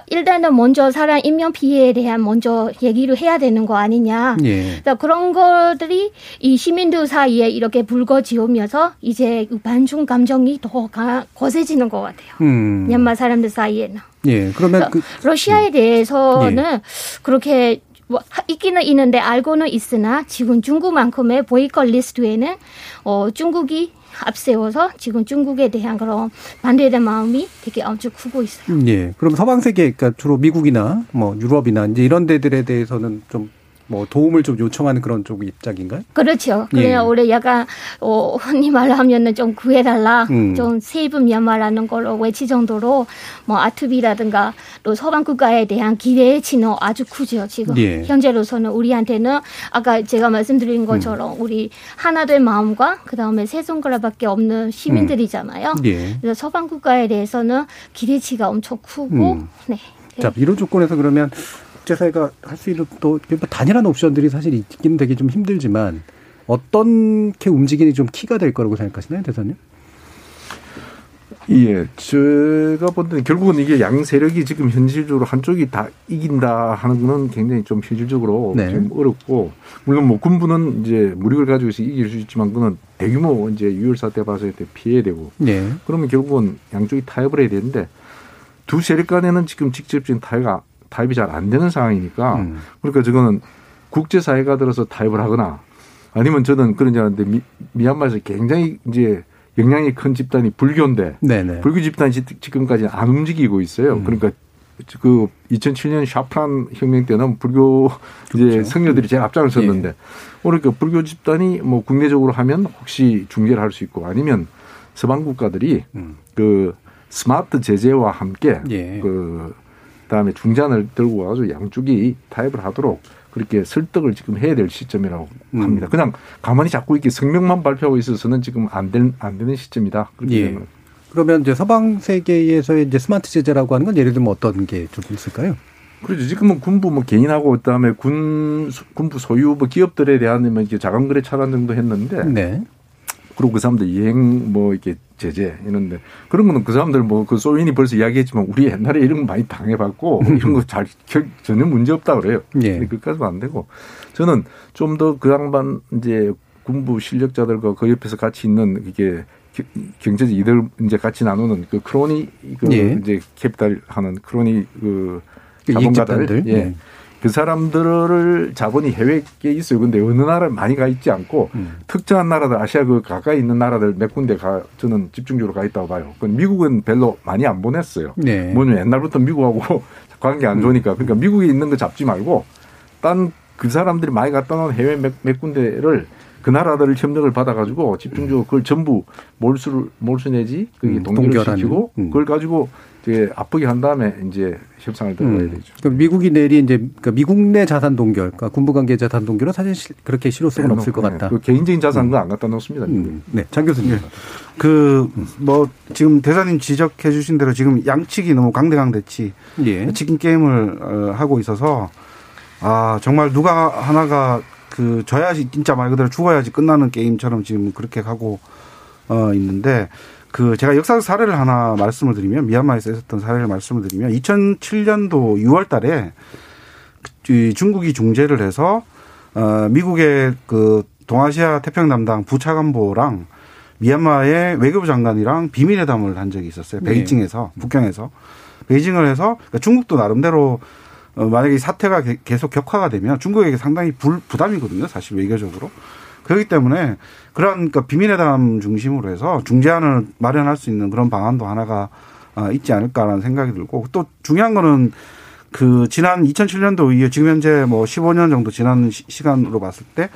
일단은 먼저 사람 인명 피해에 대한 먼저 얘기를 해야 되는 거 아니냐. 예. 그러니까 그런 것들이 이 시민들 사이에 이렇게 불거지오면서 이제 반중 감정이 더 거세지는 것 같아요. 미얀마 사람들 사이에는. 예. 그러면 러시아에 대해서는 예. 그렇게 있기는 있는데 알고는 있으나 지금 중국만큼의 보이콧 리스트에는 중국이 앞세워서 지금 중국에 대한 그런 반대의 마음이 되게 엄청 크고 있어요. 예. 그럼 서방 세계, 그러니까 주로 미국이나 유럽이나 이제 이런 데들에 대해서는 좀 도움을 좀 요청하는 그런 쪽 입장인가요? 그렇죠. 그래야 예. 올해 약간 흔히 말하면은 좀 구해달라, 좀 세이브 연마라는 걸로 외치 정도로 아투비라든가 또 서방 국가에 대한 기대치는 아주 크죠. 지금 예. 현재로서는 우리한테는 아까 제가 말씀드린 것처럼 우리 하나된 마음과 그 다음에 세 손가락밖에 없는 시민들이잖아요. 예. 그래서 서방 국가에 대해서는 기대치가 엄청 크고, 네. 자, 이런 조건에서 그러면. 국제사회가 할 수 있는 또 단일한 옵션들이 사실 있기는 되게 좀 힘들지만 어떻게 움직이니 좀 키가 될 거라고 생각하시나요, 대사님? 예, 제가 볼 때는 결국은 이게 양 세력이 지금 현실적으로 한쪽이 다 이긴다 하는 건 굉장히 좀 현실적으로 네. 좀 어렵고, 물론 군부는 이제 무력을 가지고 해서 이길 수 있지만 그거는 대규모 이제 유혈 사태 봤을 때 피해야 되고 네. 그러면 결국은 양쪽이 타협을 해야 되는데 두 세력 간에는 지금 직접적인 타협이 잘 안 되는 상황이니까 그러니까 저거는 국제사회가 들어서 타협을 하거나 아니면 저는 그런 줄 알았는데 미얀마에서 굉장히 이제 영향이 큰 집단이 불교인데 네네. 불교 집단이 지금까지는 안 움직이고 있어요. 그러니까 그 2007년 샤프란 혁명 때는 불교 그렇죠. 이제 성녀들이 제일 앞장을 섰는데 예. 그러니까 불교 집단이 국내적으로 하면 혹시 중재를 할 수 있고 아니면 서방 국가들이 그 스마트 제재와 함께 예. 그다음에 중재안을 들고 와서 양쪽이 타협을 하도록 그렇게 설득을 지금 해야 될 시점이라고 합니다. 그냥 가만히 잡고 있게 성명만 발표하고 있어서는 지금 안 되는 시점이다. 그렇게 예. 그러면 이제 서방 세계에서의 이제 스마트 제재라고 하는 건 예를 들면 어떤 게 좀 있을까요? 그렇죠. 지금은 군부 개인하고 그다음에 군부 소유 기업들에 대한 이렇게 자금 거래 차단 정도 했는데. 네. 그리고 그 사람들 이행 이렇게 제재 이런데 그런 거는 그 사람들 그 소인이 벌써 이야기했지만 우리 옛날에 이런 거 많이 당해봤고 이런 거 잘 전혀 문제 없다 그래요. 예. 근데 그까지는 안 되고 저는 좀 더 그 양반 이제 군부 실력자들과 그 옆에서 같이 있는 이게 경제적 이들 이제 같이 나누는 그 크로니 예. 이제 캐피탈 하는 크로니 그 자본가들. 예. 네. 그 사람들을 자본이 해외에 있어요. 그런데 어느 나라를 많이 가 있지 않고 특정한 나라들 아시아 그 가까이 있는 나라들 몇 군데 저는 집중적으로 가 있다고 봐요. 그건 미국은 별로 많이 안 보냈어요. 네. 뭐냐면 옛날부터 미국하고 관계 안 좋으니까. 그러니까 미국에 있는 거 잡지 말고 딴 그 사람들이 많이 갔다 온 해외 몇 군데를 그 나라들 협력을 받아가지고 집중적으로 그걸 전부 몰수 내지 그게 동결을 시키고 그걸 가지고 되게 아프게 한 다음에 이제 협상을 들어가야 되죠. 그러니까 미국이 내린 이제 그러니까 미국 내 자산 동결, 그러니까 군부관계 자산 동결은 사실 그렇게 실효성은 없을 것 같다. 그 개인적인 자산은 안 갖다 놓습니다. 네, 장 교수님. 네. 그 뭐 지금 대사님 지적해 주신 대로 지금 양측이 너무 강대강대치 예. 치킨 게임을 하고 있어서 아 정말 누가 하나가 그 져야지 진짜 말 그대로 죽어야지 끝나는 게임처럼 지금 그렇게 가고 있는데. 그 제가 역사적 사례를 하나 말씀을 드리면 미얀마에서 있었던 사례를 말씀을 드리면 2007년도 6월 달에 중국이 중재를 해서 미국의 그 동아시아 태평양 담당 부차관보랑 미얀마의 외교부 장관이랑 비밀회담을 한 적이 있었어요. 베이징에서 네. 북경에서 베이징을 해서 그러니까 중국도 나름대로 만약에 사태가 계속 격화가 되면 중국에게 상당히 부담이거든요. 사실 외교적으로. 그렇기 때문에 그런 그러니까 비밀회담 중심으로 해서 중재안을 마련할 수 있는 그런 방안도 하나가 있지 않을까라는 생각이 들고 또 중요한 거는 그 지난 2007년도 이후 지금 현재 뭐 15년 정도 지난 시간으로 봤을 때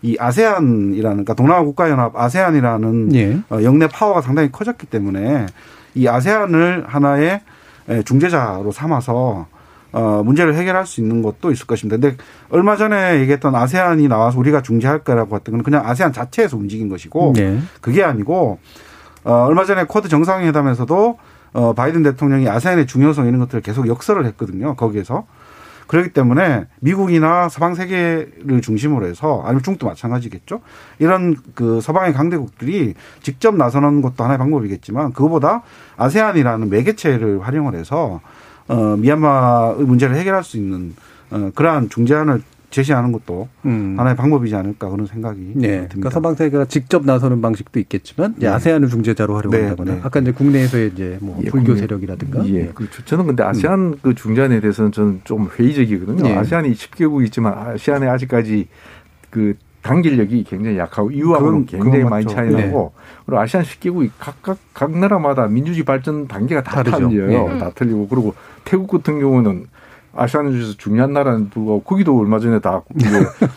이 아세안이라는 그러니까 동남아 국가연합 아세안이라는 예. 영내 파워가 상당히 커졌기 때문에 이 아세안을 하나의 중재자로 삼아서 문제를 해결할 수 있는 것도 있을 것입니다. 그런데 얼마 전에 얘기했던 아세안이 나와서 우리가 중재할 거라고 했던 건 그냥 아세안 자체에서 움직인 것이고 네. 그게 아니고 얼마 전에 쿼드 정상회담에서도 바이든 대통령이 아세안의 중요성 이런 것들을 계속 역설을 했거든요. 거기에서. 그렇기 때문에 미국이나 서방 세계를 중심으로 해서 아니면 중국도 마찬가지겠죠. 이런 그 서방의 강대국들이 직접 나서는 것도 하나의 방법이겠지만 그거보다 아세안이라는 매개체를 활용을 해서 미얀마의 문제를 해결할 수 있는 그러한 중재안을 제시하는 것도 하나의 방법이지 않을까 그런 생각이 네. 듭니다. 그러니까 서방 세계가 직접 나서는 방식도 있겠지만 네. 아세안을 중재자로 활용한다거나 네. 아까 이제 국내에서의 이제 뭐 예. 불교 세력이라든가. 예. 예. 저는 근데 아세안 그 중재안에 대해서는 저는 좀 회의적이거든요. 예. 아세안이 10개국이 있지만 아세안에 아직까지 그 단결력이 굉장히 약하고 이유하고는 굉장히 많이 차이 나고 네. 그리고 아시안 10개국이 각 나라마다 민주주의 발전 단계가 다 틀려요. 네. 다 틀리고 그리고 태국 같은 경우는 아시안 중에서 중요한 나라는 불구하고 거기도 얼마 전에 다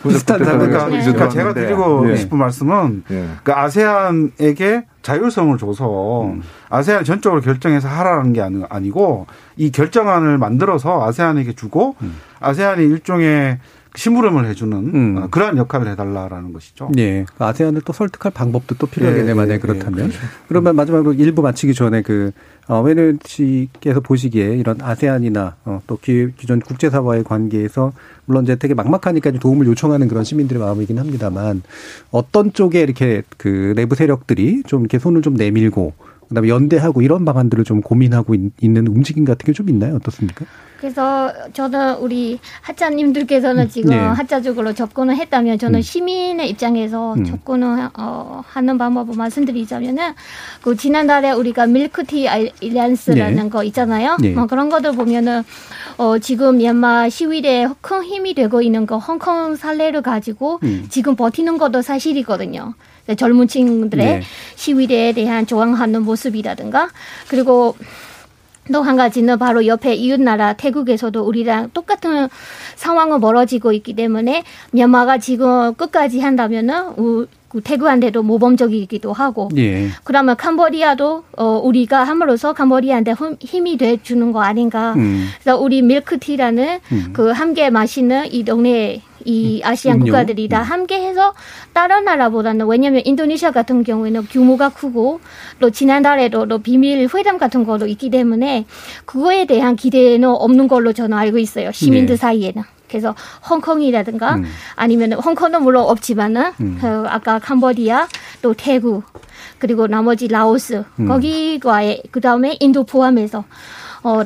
비슷한 사례가 그러니까 제가 드리고 네. 싶은 말씀은 네. 그러니까 아세안에게 자율성을 줘서 아세안 전적으로 결정해서 하라는 게 아니고 이 결정안을 만들어서 아세안에게 주고 아세안이 일종의 심부름을 해주는 그러한 역할을 해달라라는 것이죠. 네. 아세안을 또 설득할 방법도 또 필요하겠네 예, 만약에 예, 그렇다면. 예, 그러면 마지막으로 1부 마치기 전에 그 외노 씨께서 보시기에 이런 아세안이나 또 기존 국제사회와의 관계에서 물론 이제 되게 막막하니까 도움을 요청하는 그런 시민들의 마음이긴 합니다만 어떤 쪽에 이렇게 그 내부 세력들이 좀 이렇게 손을 좀 내밀고 그다음에 연대하고 이런 방안들을 좀 고민하고 있는 움직임 같은 게 좀 있나요? 어떻습니까? 그래서 저는 우리 하자님들께서는 지금 네. 하자적으로 접근을 했다면 저는 시민의 입장에서 접근을 하는 방법을 말씀드리자면은 그 지난달에 우리가 밀크티 알리안스라는 네. 거 있잖아요. 네. 그런 것들 보면은 지금 미얀마 시위대에 큰 힘이 되고 있는 거 홍콩 사례를 가지고 지금 버티는 것도 사실이거든요. 젊은 친구들의 네. 시위대에 대한 저항하는 모습이라든가 그리고 또 한 가지는 바로 옆에 이웃나라 태국에서도 우리랑 똑같은 상황은 멀어지고 있기 때문에 미얀마가 지금 끝까지 한다면은 태국한테도 모범적이기도 하고 예. 그러면 캄보디아도 우리가 함으로써 캄보디아한테 힘이 돼주는 거 아닌가 그래서 우리 밀크티라는 그 함께 마시는 이 동네 이 아시안 국가들이 다 함께해서 다른 나라보다는 왜냐하면 인도네시아 같은 경우에는 규모가 크고 또 지난달에도 또 비밀 회담 같은 것도 있기 때문에 그거에 대한 기대는 없는 걸로 저는 알고 있어요. 시민들 네. 사이에는. 그래서 홍콩이라든가 아니면 홍콩은 물론 없지만은 아까 캄보디아 또 태국 그리고 나머지 라오스 거기와의 그다음에 인도 포함해서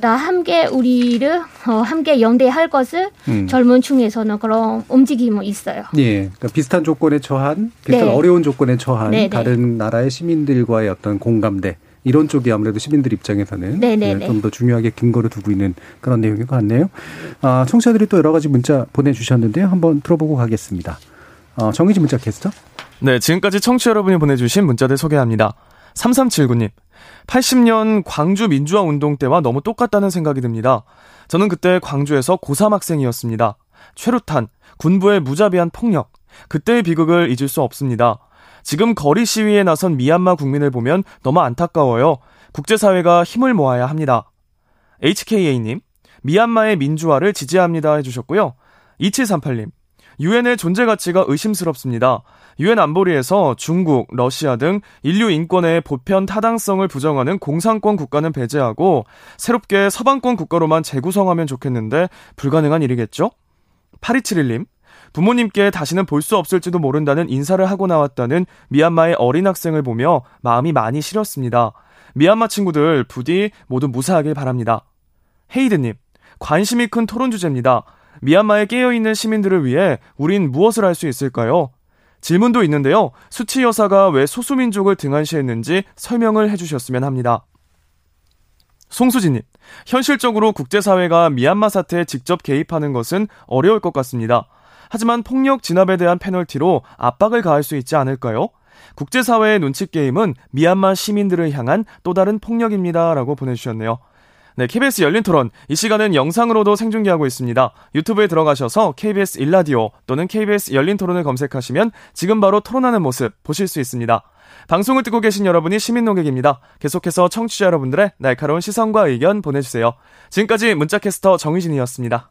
다 함께 우리를 함께 연대할 것을 젊은 층에서는 그런 움직임이 있어요. 예, 그러니까 비슷한 조건에 처한 비슷한 네. 어려운 조건에 처한 네네. 다른 나라의 시민들과의 어떤 공감대 이런 쪽이 아무래도 시민들 입장에서는 네, 좀 더 중요하게 근거를 두고 있는 그런 내용인 것 같네요. 청취자들이 또 여러 가지 문자 보내주셨는데요. 한번 들어보고 가겠습니다. 정의진 문자 캐스터. 네, 지금까지 청취자 여러분이 보내주신 문자들 소개합니다. 3379님. 80년 광주 민주화운동 때와 너무 똑같다는 생각이 듭니다. 저는 그때 광주에서 고3 학생이었습니다. 최루탄, 군부의 무자비한 폭력, 그때의 비극을 잊을 수 없습니다. 지금 거리 시위에 나선 미얀마 국민을 보면 너무 안타까워요. 국제사회가 힘을 모아야 합니다. HKA님, 미얀마의 민주화를 지지합니다 해주셨고요. 2738님, 유엔의 존재 가치가 의심스럽습니다. 유엔 안보리에서 중국, 러시아 등 인류 인권의 보편 타당성을 부정하는 공산권 국가는 배제하고 새롭게 서방권 국가로만 재구성하면 좋겠는데 불가능한 일이겠죠? 8271님, 부모님께 다시는 볼 수 없을지도 모른다는 인사를 하고 나왔다는 미얀마의 어린 학생을 보며 마음이 많이 시렸습니다. 미얀마 친구들 부디 모두 무사하길 바랍니다. 헤이드님, 관심이 큰 토론 주제입니다. 미얀마에 깨어있는 시민들을 위해 우린 무엇을 할 수 있을까요? 질문도 있는데요. 수치 여사가 왜 소수민족을 등한시했는지 설명을 해주셨으면 합니다. 송수진님, 현실적으로 국제사회가 미얀마 사태에 직접 개입하는 것은 어려울 것 같습니다. 하지만 폭력 진압에 대한 페널티로 압박을 가할 수 있지 않을까요? 국제사회의 눈치게임은 미얀마 시민들을 향한 또 다른 폭력입니다. 라고 보내주셨네요. 네, KBS 열린토론 이 시간은 영상으로도 생중계하고 있습니다. 유튜브에 들어가셔서 KBS 일라디오 또는 KBS 열린토론을 검색하시면 지금 바로 토론하는 모습 보실 수 있습니다. 방송을 듣고 계신 여러분이 시민논객입니다. 계속해서 청취자 여러분들의 날카로운 시선과 의견 보내주세요. 지금까지 문자캐스터 정희진이었습니다.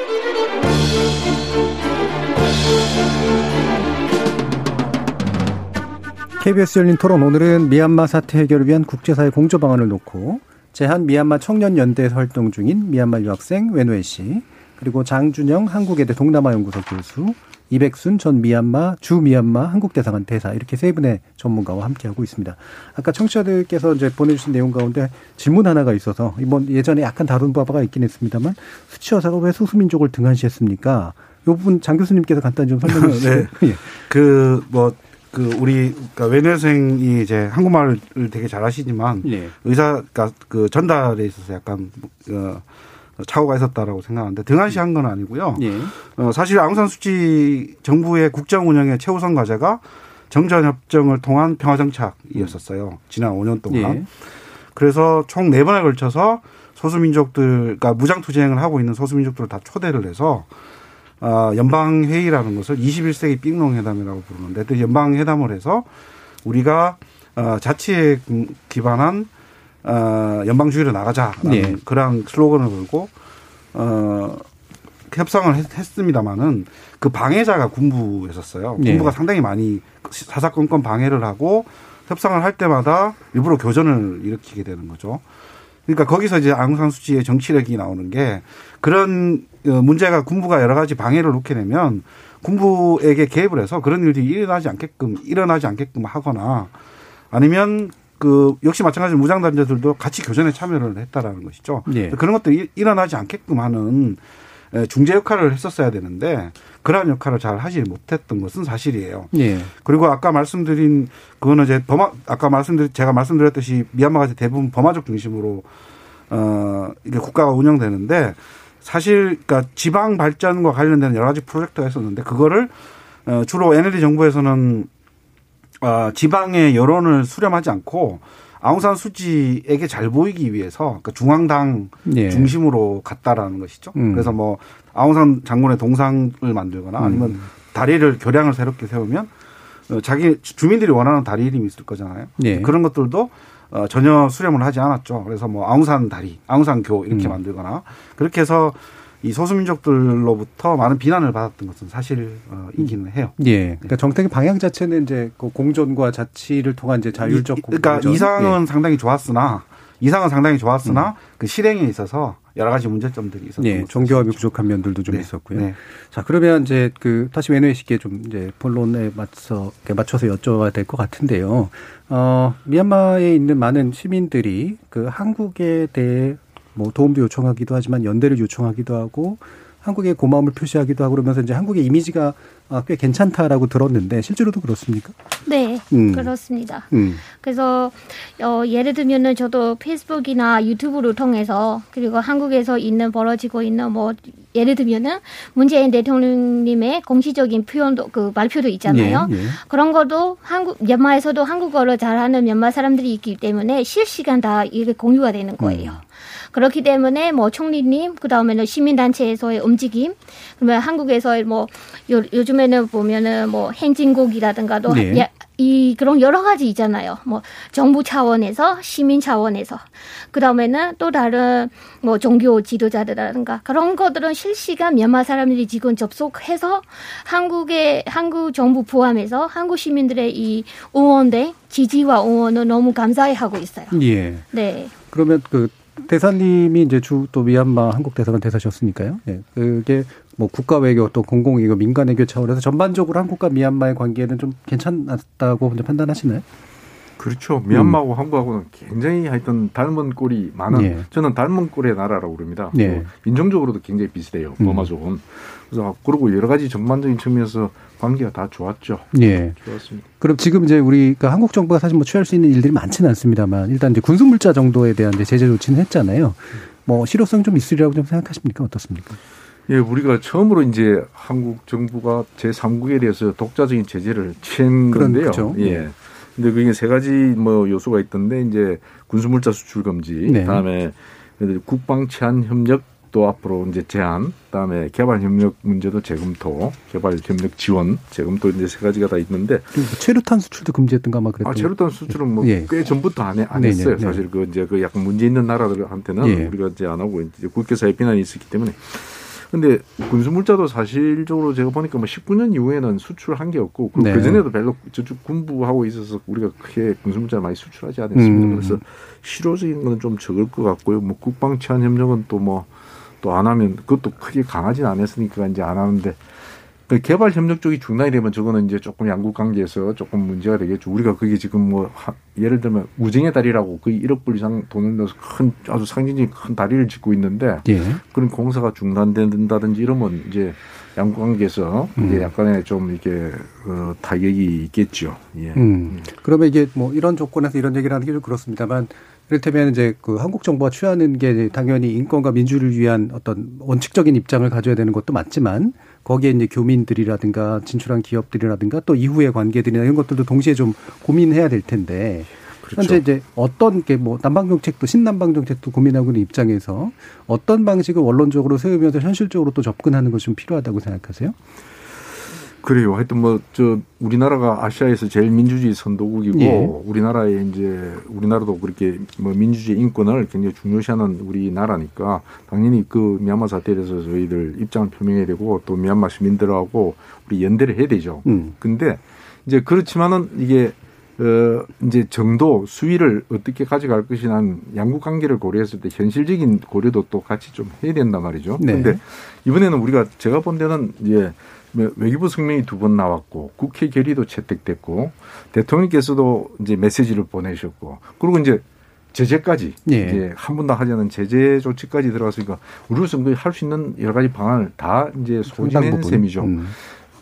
KBS 열린 토론, 오늘은 미얀마 사태 해결을 위한 국제사회 공조 방안을 놓고 제한 미얀마 청년연대에서 활동 중인 미얀마 유학생 외노에 씨, 그리고 장준영 한국외대 동남아연구소 교수, 이백순 전 미얀마 주 미얀마 한국대사관 대사, 이렇게 세 분의 전문가와 함께하고 있습니다. 아까 청취자들께서 이제 보내주신 내용 가운데 질문 하나가 있어서 이번 예전에 약간 다룬 바가 있긴 했습니다만, 수치 여사가 왜 소수민족을 등한시했습니까? 이 부분 장 교수님께서 간단히 좀 설명해 주세요. 네. 예. 우리, 외노생이 이제 한국말을 되게 잘 하시지만, 네, 전달에 있어서 약간, 착오가 있었다라고 생각하는데, 등한시한 건 아니고요. 네. 사실 아웅산 수치 정부의 국정 운영의 최우선 과제가 정전협정을 통한 평화정착이었었어요. 지난 5년 동안. 네. 그래서 총 4번에 걸쳐서 소수민족들, 무장투쟁을 하고 있는 소수민족들을 다 초대를 해서, 연방회의라는 것을 21세기 삥농회담이라고 부르는데, 또 연방회담을 해서 우리가 자치에 기반한 연방주의로 나가자라는, 네, 그런 슬로건을 걸고 협상을 했습니다마는 그 방해자가 군부였었어요. 군부가, 네, 상당히 많이 사사건건 방해를 하고 협상을 할 때마다 일부러 교전을 일으키게 되는 거죠. 그러니까 거기서 이제 아웅산 수치의 정치력이 나오는 게, 그런 문제가 군부가 여러 가지 방해를 놓게 되면 군부에게 개입을 해서 그런 일들이 일어나지 않게끔 하거나, 아니면 역시 마찬가지로 무장단체들도 같이 교전에 참여를 했다라는 것이죠. 네. 그런 것들이 일어나지 않게끔 하는 중재 역할을 했었어야 되는데 그러한 역할을 잘 하지 못했던 것은 사실이에요. 예. 그리고 제가 말씀드렸듯이 미얀마가 대부분 범아족 중심으로 이게 국가가 운영되는데, 사실 지방 발전과 관련된 여러 가지 프로젝트가 있었는데 그거를 주로 NLD 정부에서는 지방의 여론을 수렴하지 않고 아웅산 수치에게 잘 보이기 위해서 중앙당, 예, 중심으로 갔다라는 것이죠. 그래서 아웅산 장군의 동상을 만들거나 아니면 다리를 교량을 새롭게 세우면 자기 주민들이 원하는 다리 이름이 있을 거잖아요. 예. 그런 것들도 전혀 수렴을 하지 않았죠. 그래서 아웅산 다리, 아웅산 교 이렇게 만들거나, 그렇게 해서 이 소수민족들로부터 많은 비난을 받았던 것은 사실이기는 해요. 예. 그러니까 정책의 방향 자체는 이제 공존과 자치를 통한 이제 자율적 공존. 이상은, 예, 상당히 좋았으나 그 실행에 있어서 여러 가지 문제점들이 있었던 거죠. 예. 정교함이 부족한 면들도 좀, 네, 있었고요. 네. 자, 그러면 이제 다시 외노에 씨께 좀 이제 본론에 맞춰서 여쭤봐야 될 것 같은데요. 미얀마에 있는 많은 시민들이 한국에 대해 도움도 요청하기도 하지만 연대를 요청하기도 하고 한국에 고마움을 표시하기도 하고 그러면서 이제 한국의 이미지가 꽤 괜찮다라고 들었는데 실제로도 그렇습니까? 네, 그렇습니다. 그래서 예를 들면은 저도 페이스북이나 유튜브를 통해서 그리고 한국에서 있는 벌어지고 있는 뭐 예를 들면은 문재인 대통령님의 공식적인 표현도 그 발표도 있잖아요. 예, 예. 그런 것도 연마에서도 한국어를 잘하는 연마 사람들이 있기 때문에 실시간 다 이게 공유가 되는 거예요. 그렇기 때문에 뭐 총리님, 그 다음에는 시민단체에서의 움직임, 그러면 한국에서의 뭐 요즘에는 보면은 뭐 행진곡이라든가도 네. 이 그런 여러 가지 있잖아요. 뭐 정부 차원에서, 시민 차원에서, 그 다음에는 또 다른 뭐 종교 지도자들이라든가 그런 것들은 실시간 몇몇 사람들이 지금 접속해서 한국 정부 포함해서 한국 시민들의 이 응원대 지지와 응원을 너무 감사해하고 있어요. 예. 네. 그러면 그 대사님이 이제 또 미얀마 한국 대사관 대사셨으니까요. 예, 그게 뭐 국가 외교 또 공공 이거 민간 외교 차원에서 전반적으로 한국과 미얀마의 관계는 좀 괜찮았다고 먼저 판단하시나요? 그렇죠. 미얀마하고 한국하고는 굉장히 하여튼 닮은 꼴이 많은. 예. 저는 닮은 꼴의 나라라고 그럽니다. 예. 뭐 인종적으로도 굉장히 비슷해요. 버마족은. 그래서 그러고 여러 가지 전반적인 측면에서 관계가 다 좋았죠. 예. 좋았습니다. 그럼 지금 이제 우리가 한국 정부가 사실 뭐 취할 수 있는 일들이 많지는 않습니다만 일단 이제 군수물자 정도에 대한 이제 제재 조치는 했잖아요. 뭐 실효성 좀 있으리라고 좀 생각하십니까? 어떻습니까? 예, 우리가 처음으로 이제 한국 정부가 제3국에 대해서 독자적인 제재를 취한 건데요. 그렇죠. 예. 근데 그게 세 가지 뭐 요소가 있던데 이제 군수물자 수출 금지, 네. 그다음에 국방 치안 협력 또 앞으로 이제 제한, 그다음에 개발 협력 문제도 재검토, 개발 협력 지원 재검토 이제 세 가지가 다 있는데 체류탄 수출도 금지했던가 막 그랬던. 아, 체류탄 수출은 뭐 꽤 예. 전부터 안 했어요. 네네. 사실 그 이제 그 약간 문제 있는 나라들한테는 예. 우리가 이제 안 하고 이제 국제사회 비난이 있었기 때문에. 근데 군수물자도 사실적으로 제가 보니까 뭐 19년 이후에는 수출 한 게 없고 네. 그전에도 별로 저쪽 군부하고 있어서 우리가 크게 군수물자를 많이 수출하지 않았습니다. 그래서 실효적인 건 좀 적을 것 같고요. 뭐 국방 치안 협력은 또 뭐 또 안 하면 그것도 크게 강하진 않았으니까 이제 안 하는데 개발 협력 쪽이 중단이 되면 저거는 이제 조금 양국 관계에서 조금 문제가 되겠죠. 우리가 그게 지금 뭐 예를 들면 우정의 다리라고 거의 1억 불 이상 돈을 넣어서 큰 아주 상징적인 큰 다리를 짓고 있는데 예. 그런 공사가 중단된다든지 이러면 이제 양국 관계에서 이제 약간의 좀 이렇게 타격이 있겠죠. 예. 그러면 이게 뭐 이런 조건에서 이런 얘기를 하는 게 좀 그렇습니다만. 그렇다면 이제 그 한국 정부가 취하는 게 당연히 인권과 민주를 위한 어떤 원칙적인 입장을 가져야 되는 것도 맞지만 거기에 이제 교민들이라든가 진출한 기업들이라든가 또 이후의 관계들이나 이런 것들도 동시에 좀 고민해야 될 텐데 그렇죠. 현재 이제 어떤 게 뭐 남방 정책도 신남방 정책도 고민하고 있는 입장에서 어떤 방식을 원론적으로 세우면서 현실적으로 또 접근하는 것이 좀 필요하다고 생각하세요? 그래요. 하여튼 우리나라가 아시아에서 제일 민주주의 선도국이고 예. 우리나라에 이제 우리나라도 그렇게 뭐 민주주의 인권을 굉장히 중요시하는 우리나라니까 당연히 그 미얀마 사태에 대해서 저희들 입장을 표명해야 되고 또 미얀마 시민들하고 우리 연대를 해야 되죠. 근데 이제 그렇지만은 이게 이제 정도 수위를 어떻게 가져갈 것이냐 양국 관계를 고려했을 때 현실적인 고려도 또 같이 좀 해야 된단 말이죠. 그런데 네. 이번에는 우리가 제가 본 데는 이제 외교부 성명이 2번 나왔고 국회 결의도 채택됐고 대통령께서도 이제 메시지를 보내셨고 그리고 이제 제재까지 예. 이제 한 번 다 하지 않은 제재 조치까지 들어갔으니까 우리로서는 거의 할 수 있는 여러 가지 방안을 다 이제 소진한 셈이죠.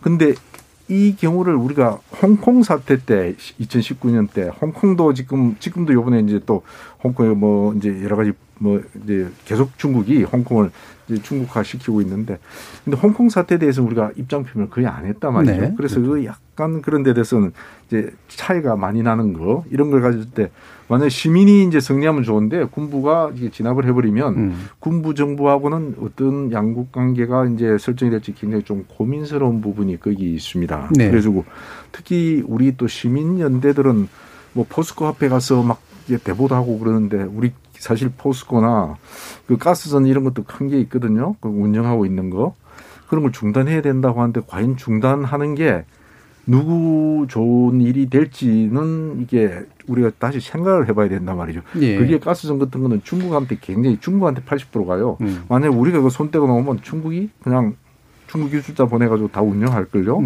그런데 이 경우를 우리가 홍콩 사태 때 2019년 때 홍콩도 지금도 이번에 이제 또 홍콩에 뭐 이제 여러 가지 뭐 이제 계속 중국이 홍콩을 이제 중국화 시키고 있는데, 근데 홍콩 사태에 대해서 우리가 입장 표명을 거의 안 했단 말이죠. 네. 그래서 그 약간 그런 데 대해서는 이제 차이가 많이 나는 거 이런 걸 가질 때 만약 시민이 이제 승리하면 좋은데 군부가 이게 진압을 해버리면 군부 정부하고는 어떤 양국 관계가 이제 설정이 될지 굉장히 좀 고민스러운 부분이 거기 있습니다. 네. 그래가지고 특히 우리 또 시민 연대들은 뭐 포스코 앞에 가서 막 대보도 하고 그러는데 우리 사실 포스코나 그 가스전 이런 것도 큰 게 있거든요. 그 운영하고 있는 거. 그런 걸 중단해야 된다고 하는데 과연 중단하는 게 누구 좋은 일이 될지는 이게 우리가 다시 생각을 해봐야 된단 말이죠. 예. 그게 가스전 같은 거는 중국한테 80% 가요. 만약에 우리가 그 손 떼고 나오면 중국이 그냥 중국 기술자 보내가지고 다 운영할걸요.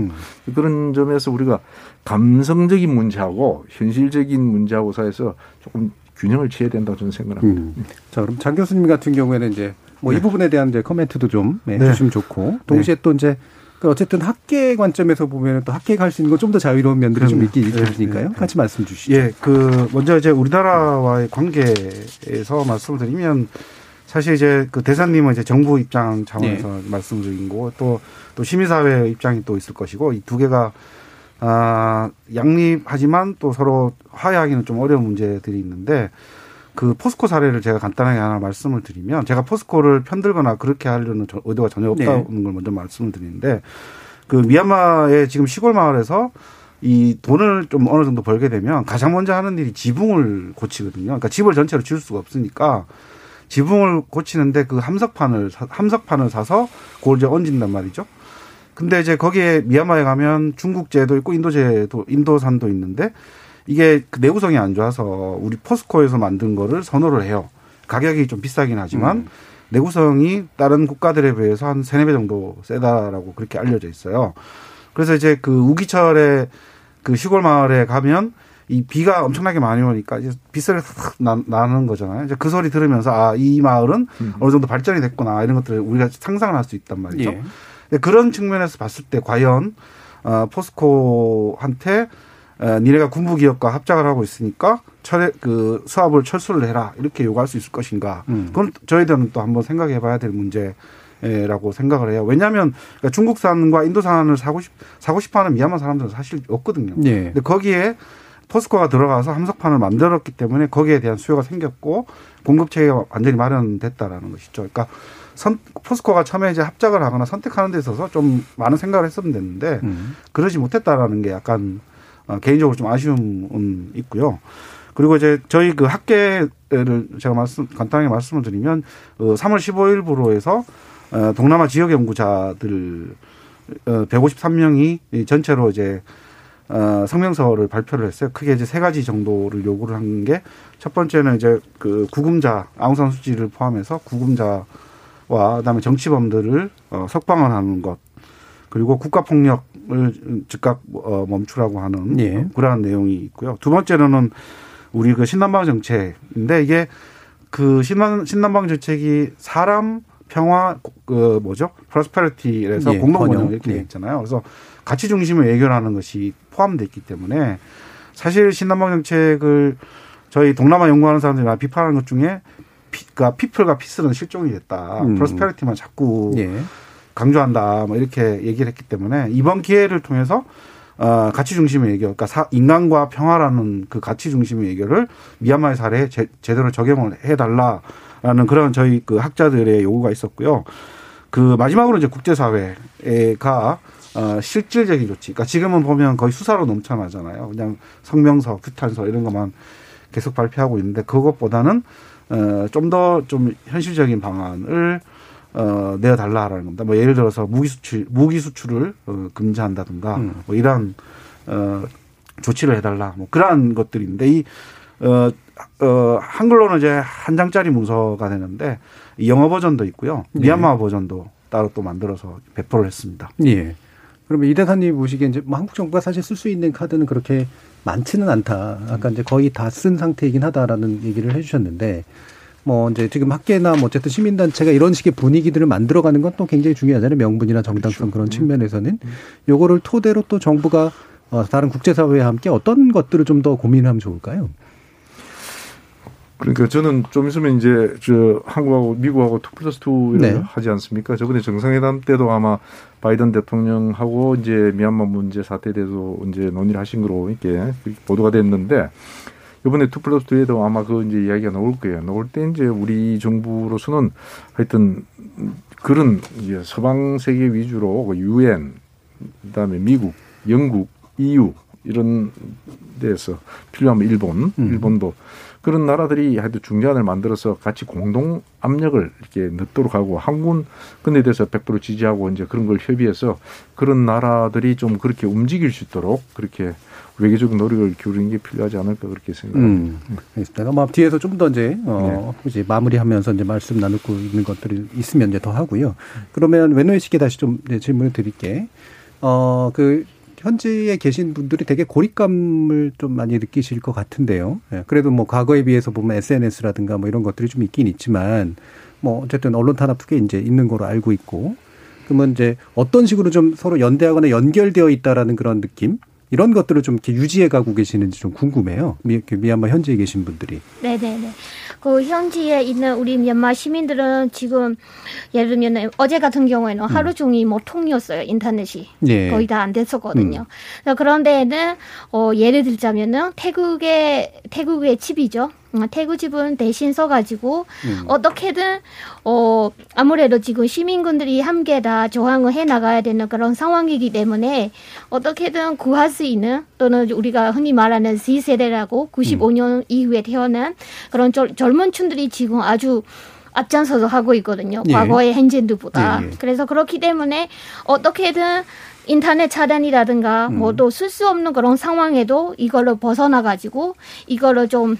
그런 점에서 우리가 감성적인 문제하고 현실적인 문제하고 사이에서 조금 균형을 취해야 된다고 저는 생각합니다. 자, 그럼 장 교수님 같은 경우에는 이제 뭐 이 부분에 대한 이제 커멘트도 좀 해주시면 좋고, 동시에 또 이제 어쨌든 학계 관점에서 보면 또 학계가 할 수 있는 건 좀 더 자유로운 면들이 좀 있긴 있으니까요. 같이 말씀 주시죠. 예, 그 먼저 이제 우리나라와의 관계에서 말씀을 드리면 사실 이제 그 대사님은 이제 정부 입장 차원에서 말씀드린 거고 또 시민사회의 입장이 또 있을 것이고, 이 두 개가 양립하지만 또 서로 화해하기는 좀 어려운 문제들이 있는데, 그 포스코 사례를 제가 간단하게 하나 말씀을 드리면, 제가 포스코를 편들거나 그렇게 하려는 의도가 전혀 없다는 걸 먼저 말씀을 드리는데, 그 미얀마의 지금 시골 마을에서 이 돈을 좀 어느 정도 벌게 되면 가장 먼저 하는 일이 지붕을 고치거든요. 그러니까 집을 전체로 지을 수가 없으니까 지붕을 고치는데 그 함석판을 사서 그걸 이제 얹는단 말이죠. 근데 이제 거기에 미얀마에 가면 중국제도 있고 인도산도 있는데, 이게 그 내구성이 안 좋아서 우리 포스코에서 만든 거를 선호를 해요. 가격이 좀 비싸긴 하지만 내구성이 다른 국가들에 비해서 한 3-4배 정도 세다라고 그렇게 알려져 있어요. 그래서 이제 그 우기철에 그 시골 마을에 가면 이 비가 엄청나게 많이 오니까 이제 빗소리가 나는 거잖아요. 이제 그 소리 들으면서 아, 이 마을은 어느 정도 발전이 됐구나, 이런 것들을 우리가 상상을 할 수 있단 말이죠. 예. 근데 그런 측면에서 봤을 때 과연 포스코한테 니네가 군부기업과 합작을 하고 있으니까 그 수압을 철수를 해라, 이렇게 요구할 수 있을 것인가. 그건 저희들은 또 한번 생각해 봐야 될 문제라고 생각을 해요. 왜냐하면 중국산과 인도산을 사고 싶어 하는 미얀마 사람들은 사실 없거든요. 네. 근데 거기에 포스코가 들어가서 함석판을 만들었기 때문에 거기에 대한 수요가 생겼고 공급체계가 완전히 마련됐다라는 것이죠. 그러니까 포스코가 처음에 이제 합작을 하거나 선택하는 데 있어서 좀 많은 생각을 했으면 됐는데 그러지 못했다라는 게 약간 개인적으로 좀 아쉬움은 있고요. 그리고 이제 저희 그 학계를 제가 간단하게 말씀을 드리면 3월 15일부로 해서 동남아 지역 연구자들 153명이 전체로 이제 성명서를 발표를 했어요. 크게 이제 3가지 정도를 요구를 한 게, 첫 번째는 이제 그 구금자, 아웅산 수치를 포함해서 구금자와 그다음에 정치범들을 석방을 하는 것, 그리고 국가폭력을 즉각 멈추라고 하는 그러한 내용이 있고요. 두 번째로는 우리 그 신남방 정책인데, 이게 그 신남방 정책이 사람, 평화, 프로스페리티에서 공동번영 이렇게 돼 있잖아요. 그래서 가치 중심의 외교라는 것이 포함되어 있기 때문에 사실 신남방 정책을 저희 동남아 연구하는 사람들이 많이 비판하는 것 중에 피플과 피스는 실종이 됐다. 프로스페리티만 자꾸 강조한다, 뭐 이렇게 얘기를 했기 때문에 이번 기회를 통해서 가치 중심의 외교, 그러니까 인간과 평화라는 그 가치 중심의 외교를 미얀마의 사례에 제대로 적용을 해달라라는 그런 저희 그 학자들의 요구가 있었고요. 그 마지막으로 이제 국제사회가 실질적인 조치, 그러니까 지금은 보면 거의 수사로 넘쳐나잖아요. 그냥 성명서, 규탄서 이런 것만 계속 발표하고 있는데, 그것보다는 좀 더 좀 현실적인 방안을 내어달라라는 겁니다. 뭐 예를 들어서 무기 수출을 금지한다든가 뭐 이런 조치를 해달라, 뭐 그런 것들인데, 이 한글로는 이제 한 장짜리 문서가 되는데 이 영어 버전도 있고요, 미얀마 버전도 따로 또 만들어서 배포를 했습니다. 예. 그러면 이 대사님 보시기에 이제 뭐 한국 정부가 사실 쓸 수 있는 카드는 그렇게 많지는 않다, 아까 이제 거의 다 쓴 상태이긴 하다라는 얘기를 해주셨는데, 뭐 이제 지금 학계나 뭐 어쨌든 시민단체가 이런 식의 분위기들을 만들어가는 건 또 굉장히 중요하잖아요. 명분이나 정당성, 그런 측면에서는 요거를 토대로 또 정부가 다른 국제사회와 함께 어떤 것들을 좀 더 고민하면 좋을까요? 그러니까 저는 좀 있으면 이제 한국하고 미국하고 2+2 이런 걸 하지 않습니까? 저번에 정상회담 때도 아마 바이든 대통령하고 이제 미얀마 문제 사태에 대해서 이제 논의를 하신 거로 이렇게 보도가 됐는데, 이번에 2+2에도 아마 그 이제 이야기가 나올 거예요. 나올 때 이제 우리 정부로서는 하여튼 그런 이제 서방 세계 위주로 UN, 그다음에 미국, 영국, EU 이런 데에서 필요하면 일본도 그런 나라들이 하여튼 중재안을 만들어서 같이 공동 압력을 이렇게 넣도록 하고, 한국은 그에 대해서 100% 지지하고 이제 그런 걸 협의해서 그런 나라들이 좀 그렇게 움직일 수 있도록 그렇게 외교적 노력을 기울이는 게 필요하지 않을까 그렇게 생각합니다. 알겠습니다. 아마 뒤에서 좀 더 이제 이제 마무리하면서 이제 말씀 나누고 있는 것들이 있으면 이제 더 하고요. 그러면 외노에 쉽게 다시 좀 질문을 드릴게. 그 현지에 계신 분들이 되게 고립감을 좀 많이 느끼실 것 같은데요. 그래도 뭐 과거에 비해서 보면 SNS라든가 뭐 이런 것들이 좀 있긴 있지만 뭐 어쨌든 언론 탄압 특혜 이제 있는 거로 알고 있고, 그러면 이제 어떤 식으로 좀 서로 연대하거나 연결되어 있다라는 그런 느낌? 이런 것들을 좀 이렇게 유지해 가고 계시는지 좀 궁금해요. 미얀마 현지에 계신 분들이. 네네네. 그 현지에 있는 우리 미얀마 시민들은 지금 예를 들면 어제 같은 경우에는 하루 종일 뭐 통이었어요. 인터넷이. 네. 거의 다 안 됐었거든요. 그런 데에는 예를 들자면은 태국의 칩이죠. 태구집은 대신 써가지고 어떻게든 아무래도 지금 시민군들이 함께 다 저항을 해나가야 되는 그런 상황이기 때문에 어떻게든 구할 수 있는, 또는 우리가 흔히 말하는 Z세대라고 95년 이후에 태어난 그런 젊은 층들이 지금 아주 앞장서서 하고 있거든요. 예. 과거의 행진들보다. 예. 그래서 그렇기 때문에 어떻게든 인터넷 차단이라든가 뭐 또 쓸 수 없는 그런 상황에도 이걸로 벗어나가지고 이걸로 좀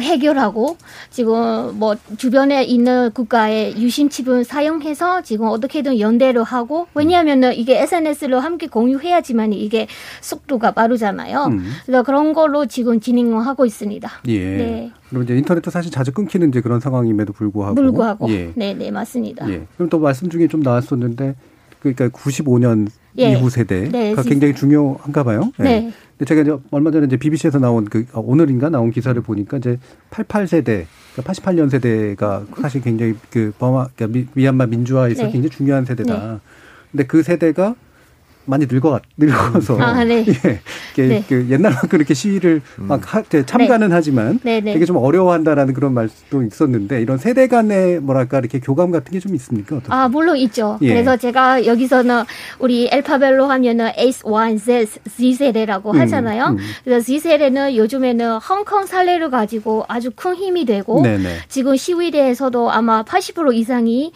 해결하고, 지금 뭐 주변에 있는 국가의 유심칩을 사용해서 지금 어떻게든 연대를 하고, 왜냐하면은 이게 SNS로 함께 공유해야지만 이게 속도가 빠르잖아요. 그래서 그런 걸로 지금 진행을 하고 있습니다. 예. 네. 그럼 이제 인터넷도 사실 자주 끊기는 이제 그런 상황임에도 불구하고, 예. 네, 맞습니다. 예. 그럼 또 말씀 중에 좀 나왔었는데, 그러니까 95년 예. 이후 세대가 네, 굉장히 중요한가 봐요. 네. 네. 근데 제가 이제 얼마 전에 이제 BBC에서 나온 오늘인가 나온 기사를 보니까 이제 88세대, 그러니까 88년 세대가 사실 굉장히 그러니까 미얀마 민주화에서 네. 굉장히 중요한 세대다. 네. 근데 그 세대가 많이 늙어서 네. 예, 네. 그 옛날만큼 이렇게 시위를 막 참가는 네. 하지만 네네. 되게 좀 어려워한다라는 그런 말도 있었는데, 이런 세대 간의 뭐랄까 이렇게 교감 같은 게 좀 있습니까? 어떻게? 아 물론 있죠. 예. 그래서 제가 여기서는 우리 알파벳로 하면은 H, Y, Z 세대라고 하잖아요. 그래서 Z 세대는 요즘에는 홍콩 사례를 가지고 아주 큰 힘이 되고 네네. 지금 시위대에서도 아마 80% 이상이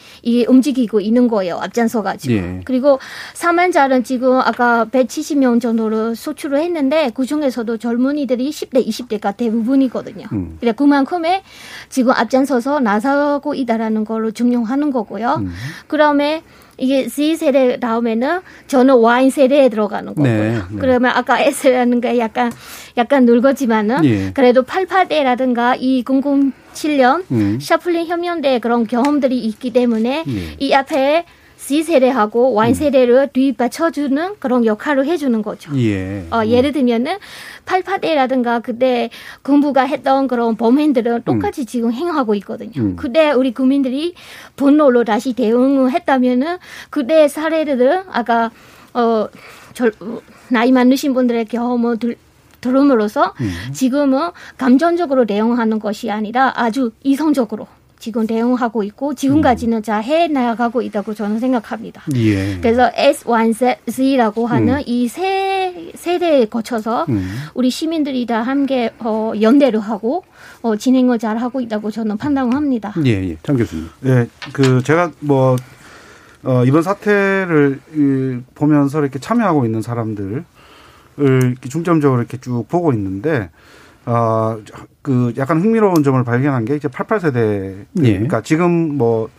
움직이고 있는 거예요. 앞장서 가지고 예. 그리고 사망자는 지금 아까 170명 정도를 소출을 했는데 그중에서도 젊은이들이 10대, 20대가 대부분이거든요. 그래, 그만큼의 지금 앞장서서 나서고 있다라는 걸로 증명하는 거고요. 그다음에 이게 Z세대 다음에는 저는 Y세대에 들어가는 거고요. 네, 네. 그러면 아까 S라는 게 약간 늙었지만은 예. 그래도 88대라든가 2007년 샤플린 혁명대 그런 경험들이 있기 때문에 예. 이 앞에 Z세대하고 Y세대를 뒤받쳐주는 그런 역할을 해주는 거죠. 예. 예를 들면은 88대라든가 그때 군부가 했던 그런 범행들은 똑같이 지금 행하고 있거든요. 그때 우리 국민들이 분노로 다시 대응을 했다면은 그때 사례들은 아까 나이 많으신 분들의 경험을 들음으로써 지금은 감정적으로 대응하는 것이 아니라 아주 이성적으로 지금 대응하고 있고 지금까지는 잘 해나가고 있다고 저는 생각합니다. 예. 그래서 S, Y, Z라고 하는 이 세 세대에 거쳐서 우리 시민들이 다 함께 연대를 하고 진행을 잘 하고 있다고 저는 판단을 합니다. 예, 장 교수님. 예, 그 제가 뭐 이번 사태를 보면서 이렇게 참여하고 있는 사람들을 이렇게 중점적으로 이렇게 쭉 보고 있는데. 그 약간 흥미로운 점을 발견한 게 이제 88세대 그러니까 예. 지금 뭐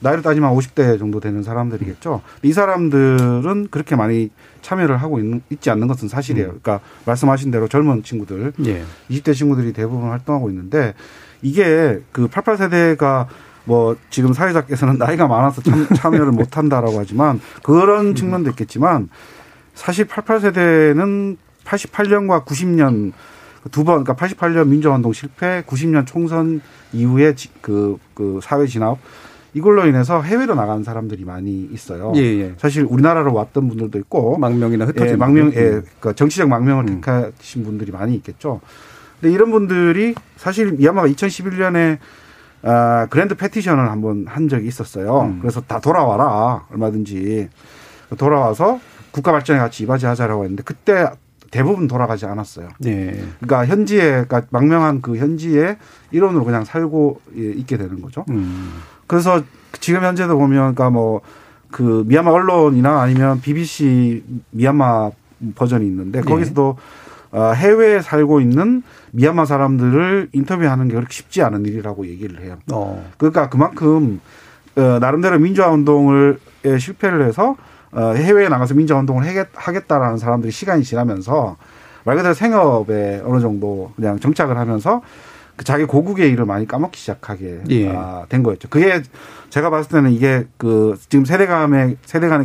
나이로 따지면 50대 정도 되는 사람들이겠죠. 이 사람들은 그렇게 많이 참여를 하고 있지 않는 것은 사실이에요. 그러니까 말씀하신 대로 젊은 친구들, 예. 20대 친구들이 대부분 활동하고 있는데, 이게 그 88세대가 뭐 지금 사회자께서는 나이가 많아서 참여를 못 한다라고 하지만 그런 측면도 있겠지만, 사실 88세대는 88년과 90년 두 번, 그러니까 88년 민주화운동 실패, 90년 총선 이후에 그 사회 진압, 이걸로 인해서 해외로 나간 사람들이 많이 있어요. 예, 예. 사실 우리나라로 왔던 분들도 있고, 망명이나 흩어진 예, 망명, 예, 그러니까 정치적 망명을 택하신 분들이 많이 있겠죠. 근데 이런 분들이 사실 미얀마가 2011년에 그랜드 패티션을 한 적이 있었어요. 그래서 다 돌아와라, 얼마든지 돌아와서 국가 발전에 같이 이바지하자라고 했는데 그때. 대부분 돌아가지 않았어요. 네. 그러니까 그러니까 망명한 그 현지의 일원으로 그냥 살고 있게 되는 거죠. 그래서 지금 현재도 보면, 그러니까 뭐 그 미얀마 언론이나 아니면 BBC 미얀마 버전이 있는데 거기서도 네. 해외에 살고 있는 미얀마 사람들을 인터뷰하는 게 그렇게 쉽지 않은 일이라고 얘기를 해요. 그러니까 그만큼 나름대로 민주화 운동을 실패를 해서 해외에 나가서 민주화운동을 하겠다라는 사람들이 시간이 지나면서 말 그대로 생업에 어느 정도 그냥 정착을 하면서 그 자기 고국의 일을 많이 까먹기 시작하게 된 거였죠. 그게 제가 봤을 때는 이게 그 지금 세대 간의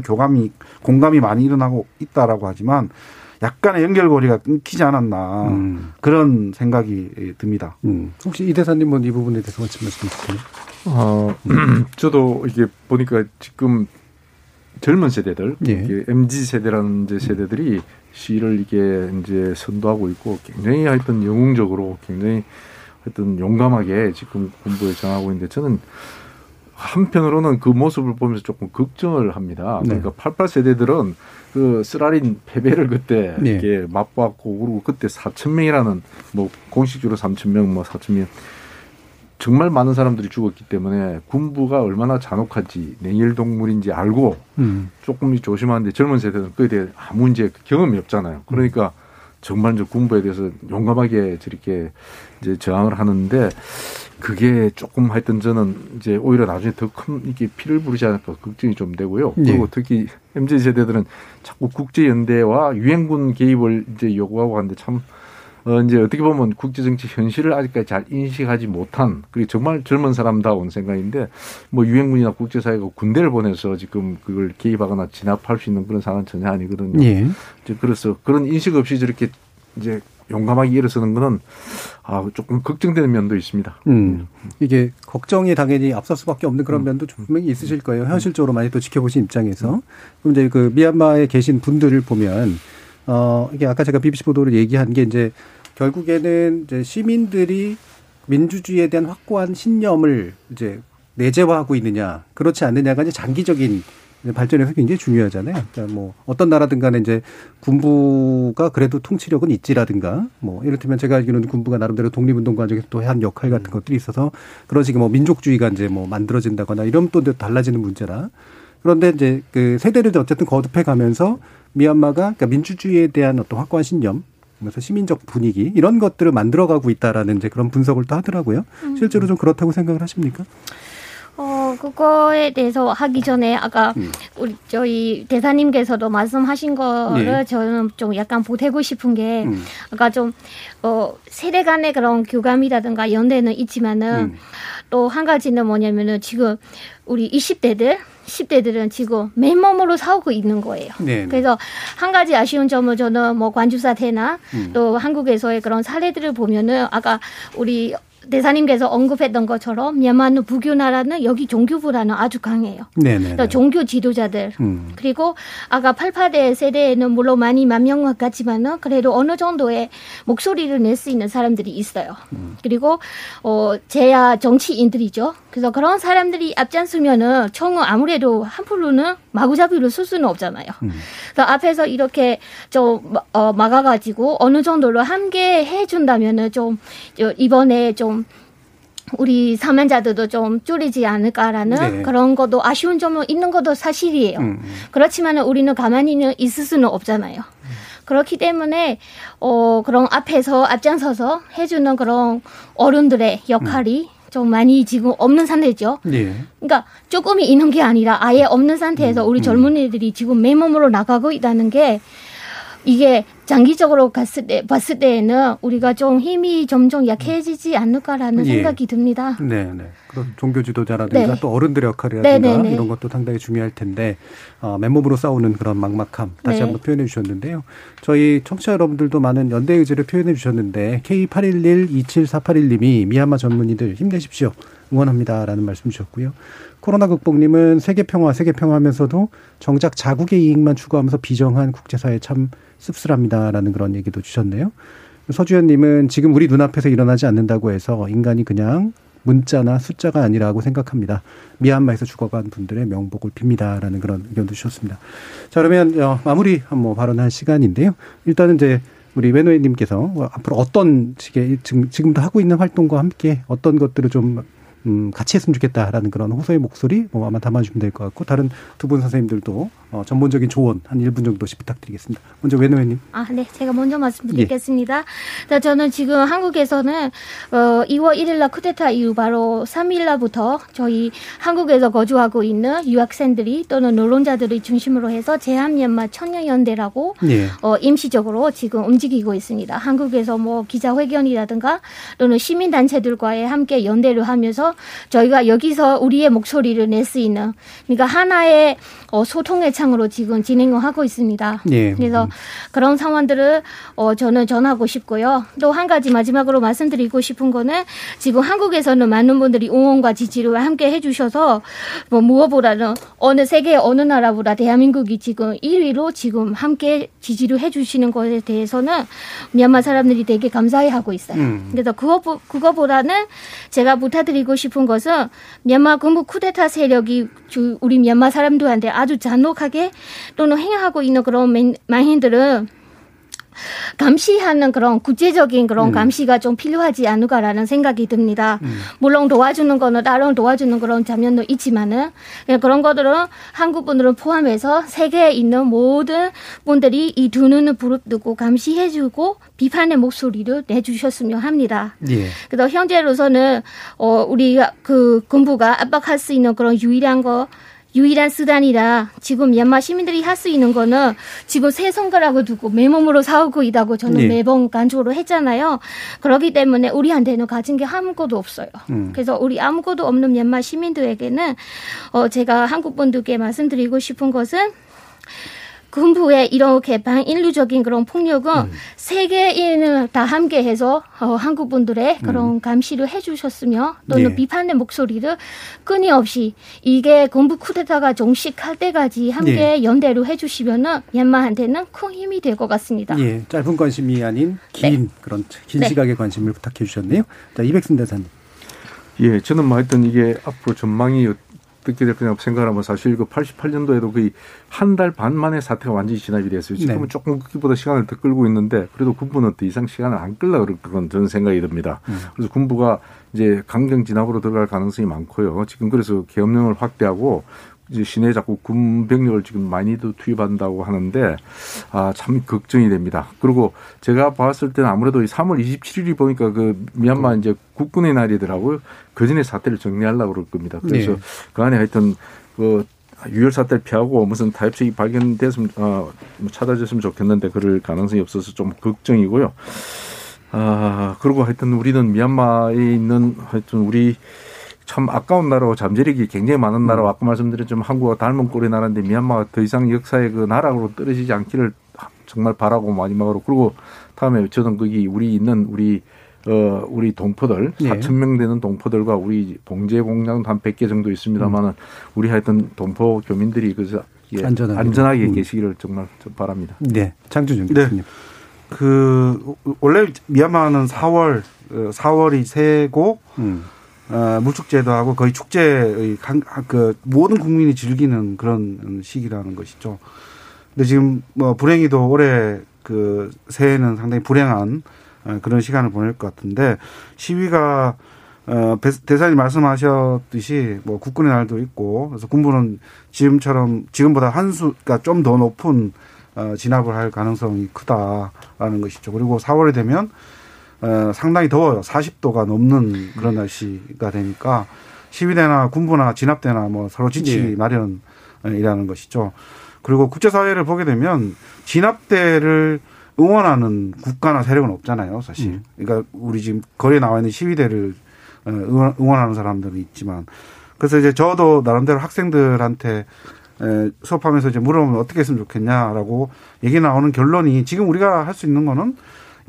교감이 공감이 많이 일어나고 있다라고 하지만 약간의 연결고리가 끊기지 않았나 그런 생각이 듭니다. 혹시 이 대사님 뭐 이 부분에 대해서 같이 말씀 주세요. 저도 이게 보니까 지금 젊은 세대들, MZ 세대라는 이제 세대들이 시를 이게 이제 선도하고 있고 굉장히 하여튼 영웅적으로 굉장히 하여튼 용감하게 지금 군부에 정하고 있는데 저는 한편으로는 그 모습을 보면서 조금 걱정을 합니다. 그러니까 88세대들은 그 쓰라린 패배를 그때 이렇게 맛봤고 그리고 그때 4,000명이라는 뭐 공식적으로 3,000명 뭐 4,000명 정말 많은 사람들이 죽었기 때문에 군부가 얼마나 잔혹한지 냉혈동물인지 알고 조금 조심하는데 젊은 세대는 그에 대해 아무 이제 경험이 없잖아요. 그러니까 정말 저 군부에 대해서 용감하게 저렇게 이제 저항을 하는데 그게 조금 하여튼 저는 이제 오히려 나중에 더 큰 이게 피를 부르지 않을까 걱정이 좀 되고요. 그리고 특히 MZ 세대들은 자꾸 국제연대와 유엔군 개입을 이제 요구하고 하는데 참 이제 어떻게 보면 국제정치 현실을 아직까지 잘 인식하지 못한 그리고 정말 젊은 사람다운 생각인데 뭐 유엔군이나 국제사회가 군대를 보내서 지금 그걸 개입하거나 진압할 수 있는 그런 상황은 전혀 아니거든요. 이제 그래서 그런 인식 없이 저렇게 이제 용감하게 일어서는 거는 조금 걱정되는 면도 있습니다. 이게 걱정이 당연히 앞설 수밖에 없는 그런 면도 분명히 있으실 거예요. 현실적으로 많이 또 지켜보신 입장에서. 그럼 이제 그 미얀마에 계신 분들을 보면 이게 아까 제가 BBC 보도를 얘기한 게 이제 결국에는 이제 시민들이 민주주의에 대한 확고한 신념을 이제 내재화하고 있느냐, 그렇지 않느냐가 이제 장기적인 발전에서 굉장히 중요하잖아요. 그러니까 뭐 어떤 나라든 간에 이제 군부가 그래도 통치력은 있지라든가 뭐 이를테면 제가 알기로는 군부가 나름대로 독립운동 과정에서 또 한 역할 같은 것들이 있어서 그런 식의 뭐 민족주의가 이제 뭐 만들어진다거나 이런 또 달라지는 문제라. 그런데 이제 그 세대를 어쨌든 거듭해 가면서 미얀마가 그러니까 민주주의에 대한 어떤 확고한 신념, 그래서 시민적 분위기 이런 것들을 만들어가고 있다라는 이제 그런 분석을 또 하더라고요. 실제로 좀 그렇다고 생각을 하십니까? 그거에 대해서 하기 전에 아까 우리 저희 대사님께서도 말씀하신 거를 저는 좀 약간 보태고 싶은 게 아까 좀 세대 간의 그런 교감이라든가 연대는 있지만은 또 한 가지는 뭐냐면은 지금 우리 10대들은 지금 맨몸으로 싸우고 있는 거예요. 그래서 한 가지 아쉬운 점은 저는 뭐 관주 사태나 또 한국에서의 그런 사례들을 보면은 아까 우리 대사님께서 언급했던 것처럼 미얀마는 부교 나라는 여기 종교 불안은 아주 강해요. 그러니까 종교 지도자들 그리고 아까 88대 세대에는 물론 많이 만명 같지만은 그래도 어느 정도의 목소리를 낼 수 있는 사람들이 있어요. 그리고 제야 정치인들이죠. 그래서 그런 사람들이 앞장서면은 총은 아무래도 한풀로는 마구잡이로 쓸 수는 없잖아요. 그래서 앞에서 이렇게 좀 막아가지고 어느 정도로 함께해 준다면은 좀 이번에 좀 우리 사망자들도 좀 줄이지 않을까라는 그런 것도 아쉬운 점은 있는 것도 사실이에요. 그렇지만 우리는 가만히는 있을 수는 없잖아요. 그렇기 때문에 그런 앞에서 앞장서서 해주는 그런 어른들의 역할이 좀 많이 지금 없는 상태죠. 그러니까 조금이 있는 게 아니라 아예 없는 상태에서 우리 젊은이들이 지금 맨몸으로 나가고 있다는 게 이게 장기적으로 봤을 때에는 우리가 좀 힘이 점점 약해지지 않을까라는 생각이 듭니다. 그런 종교 지도자라든가 또 어른들의 역할이라든가 이런 것도 상당히 중요할 텐데 맨몸으로 싸우는 그런 막막함 다시 한번 표현해 주셨는데요. 저희 청취자 여러분들도 많은 연대 의지를 표현해 주셨는데 K81127481님이 미얀마 전문의들 힘내십시오. 응원합니다라는 말씀 주셨고요. 코로나 극복님은 세계 평화 하면서도 정작 자국의 이익만 추구하면서 비정한 국제사회 참 씁쓸합니다라는 그런 얘기도 주셨네요. 서주현님은 지금 우리 눈앞에서 일어나지 않는다고 해서 인간이 그냥 문자나 숫자가 아니라고 생각합니다. 미얀마에서 죽어간 분들의 명복을 빕니다라는 그런 의견도 주셨습니다. 자, 그러면 마무리 한번 발언할 시간인데요. 일단은 이제 우리 외노예님께서 앞으로 어떤 식의 지금도 하고 있는 활동과 함께 어떤 것들을 좀 같이 했으면 좋겠다라는 그런 호소의 목소리 뭐 아마 담아주면 될 것 같고, 다른 두 분 선생님들도 전문적인 조언 한 1분 정도씩 부탁드리겠습니다. 먼저 외노회님. 아, 네. 제가 먼저 말씀드리겠습니다. 예. 저는 지금 한국에서는 2월 1일 날 쿠데타 이후 바로 3일 날부터 저희 한국에서 거주하고 있는 유학생들이 또는 노동자들이 중심으로 해서 제한미얀마 청년연대라고 예. 임시적으로 지금 움직이고 있습니다. 한국에서 뭐 기자회견이라든가 또는 시민단체들과의 함께 연대를 하면서 저희가 여기서 우리의 목소리를 낼 수 있는, 그러니까 하나의 소통의 창으로 지금 진행을 하고 있습니다. 예. 그래서 그런 상황들을 저는 전하고 싶고요. 또 한 가지 마지막으로 말씀드리고 싶은 거는 지금 한국에서는 많은 분들이 응원과 지지를 함께 해주셔서 뭐 무엇보다는 어느 세계 어느 나라보다 대한민국이 지금 1위로 지금 함께 지지를 해주시는 것에 대해서는 미얀마 사람들이 되게 감사해하고 있어요. 그래서 그거보다는 제가 부탁드리고 싶은 것은 미얀마 군부 쿠데타 세력이 우리 미얀마 사람들한테 아주 잔혹하게 또는 행하고 있는 그런 망인들은 감시하는 그런 구체적인 그런 감시가 좀 필요하지 않을까라는 생각이 듭니다. 물론 도와주는 거는 다른 도와주는 그런 장면도 있지만은 그런 것들은 한국 분들을 포함해서 세계에 있는 모든 분들이 이 두 눈을 부릅뜨고 감시해주고 비판의 목소리를 내주셨으면 합니다. 예. 그래서 현재로서는 우리가 그 군부가 압박할 수 있는 그런 유일한 수단이라 지금 미얀마 시민들이 할 수 있는 거는 지금 세 손가락을 두고 맨몸으로 싸우고 있다고 저는 예. 매번 강조를 했잖아요. 그렇기 때문에 우리한테는 가진 게 아무것도 없어요. 그래서 우리 아무것도 없는 미얀마 시민들에게는 제가 한국 분들께 말씀드리고 싶은 것은 군부의 이렇게 반인류적인 그런 폭력은 세계인을 다 함께해서 한국 분들의 그런 감시를 해주셨으며 또는 예. 비판의 목소리를 끊임없이 이게 군부 쿠데타가 종식할 때까지 함께 예. 연대로 해주시면은 미얀마한테는 큰 힘이 될 것 같습니다. 예, 짧은 관심이 아닌 긴 네. 그런 긴 네. 시각의 관심을 부탁해 주셨네요. 자, 이백승 대사님. 예, 저는 하여튼 이게 앞으로 전망이 어떻게 될 거냐고 생각하면 사실 그 88년도에도 거의 한 달 반 만에 사태가 완전히 진압이 됐어요. 지금은 네. 조금 그기보다 시간을 더 끌고 있는데 그래도 군부는 더 이상 시간을 안 끌려고 그럴 건 저는 생각이 듭니다. 그래서 군부가 이제 강경 진압으로 들어갈 가능성이 많고요. 지금 그래서 계엄령을 확대하고 이제 시내에 자꾸 군병력을 지금 많이도 투입한다고 하는데 아, 참 걱정이 됩니다. 그리고 제가 봤을 때는 아무래도 3월 27일이 보니까 그 미얀마 이제 국군의 날이더라고요. 그 전에 사태를 정리하려고 그럴 겁니다. 그래서 네. 그 안에 하여튼 그 유혈 사태를 피하고 무슨 타협책이 발견됐으면 찾아졌으면 좋겠는데 그럴 가능성이 없어서 좀 걱정이고요. 아, 그리고 하여튼 우리는 미얀마에 있는 하여튼 우리 참 아까운 나라고 잠재력이 굉장히 많은 나라와 아까 말씀드린 좀 한국과 닮은 꼴의 나라인데 미얀마가 더 이상 역사의 그 나락으로 떨어지지 않기를 정말 바라고 마지막으로, 그리고 다음에 저는 거기 우리 있는 우리 동포들 예. 4천 명 되는 동포들과 우리 봉제 공장도 한 100개 정도 있습니다만은 우리 하여튼 동포 교민들이 그래서 예, 안전하게 계시기를 정말 바랍니다. 네, 장준영 교수님. 네. 그 원래 미얀마는 4월이 새고. 물축제도하고 거의 축제의 그 모든 국민이 즐기는 그런 시기라는 것이죠. 근데 지금 뭐 불행히도 올해 그 새해는 상당히 불행한 그런 시간을 보낼 것 같은데 시위가 대사님 말씀하셨듯이 뭐 국군의 날도 있고 그래서 군부는 지금보다 한 수가 좀 더 높은 진압을 할 가능성이 크다라는 것이죠. 그리고 4월이 되면 상당히 더워요. 40도가 넘는 그런 날씨가 되니까 시위대나 군부나 진압대나 뭐 서로 지치기 예. 마련이라는 것이죠. 그리고 국제사회를 보게 되면 진압대를 응원하는 국가나 세력은 없잖아요, 사실. 그러니까 우리 지금 거리에 나와 있는 시위대를 응원하는 사람들은 있지만. 그래서 이제 저도 나름대로 학생들한테 수업하면서 이제 물어보면 어떻게 했으면 좋겠냐라고 얘기 나오는 결론이 지금 우리가 할 수 있는 거는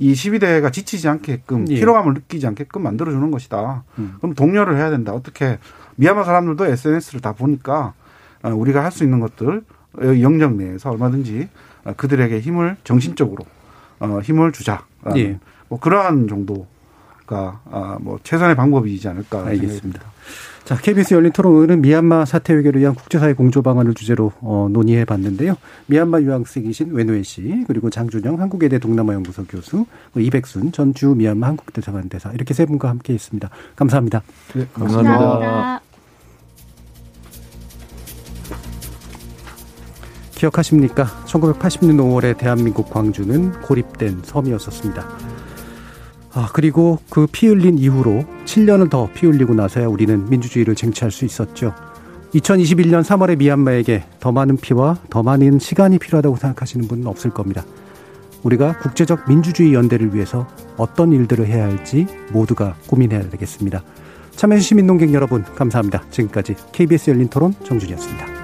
이 시위대가 지치지 않게끔 피로감을 느끼지 않게끔 만들어주는 것이다. 그럼 독려를 해야 된다. 어떻게 미얀마 사람들도 SNS를 다 보니까 우리가 할 수 있는 것들 영역 내에서 얼마든지 그들에게 정신적으로 힘을 주자. 뭐 그러한 정도. 않을까, 뭐 최선의 방법이지 않을까. 알겠습니다. 자, KBS 열린 토론 오늘은 미얀마 사태 해결을 위한 국제사회 공조 방안을 주제로 논의해 봤는데요. 미얀마 유학생이신 외노에 씨, 그리고 장준영 한국외대 동남아 연구소 교수, 이백승 전 주 미얀마 한국대사관 대사, 이렇게 세 분과 함께 했습니다. 감사합니다. 네, 감사합니다. 감사합니다. 기억하십니까? 1980년 5월에 대한민국 광주는 고립된 섬이었었습니다. 아, 그리고 그 피 흘린 이후로 7년을 더 피 흘리고 나서야 우리는 민주주의를 쟁취할 수 있었죠. 2021년 3월에 미얀마에게 더 많은 피와 더 많은 시간이 필요하다고 생각하시는 분은 없을 겁니다. 우리가 국제적 민주주의 연대를 위해서 어떤 일들을 해야 할지 모두가 고민해야 되겠습니다. 참여해주신 민동객 여러분, 감사합니다. 지금까지 KBS 열린 토론 정준이었습니다.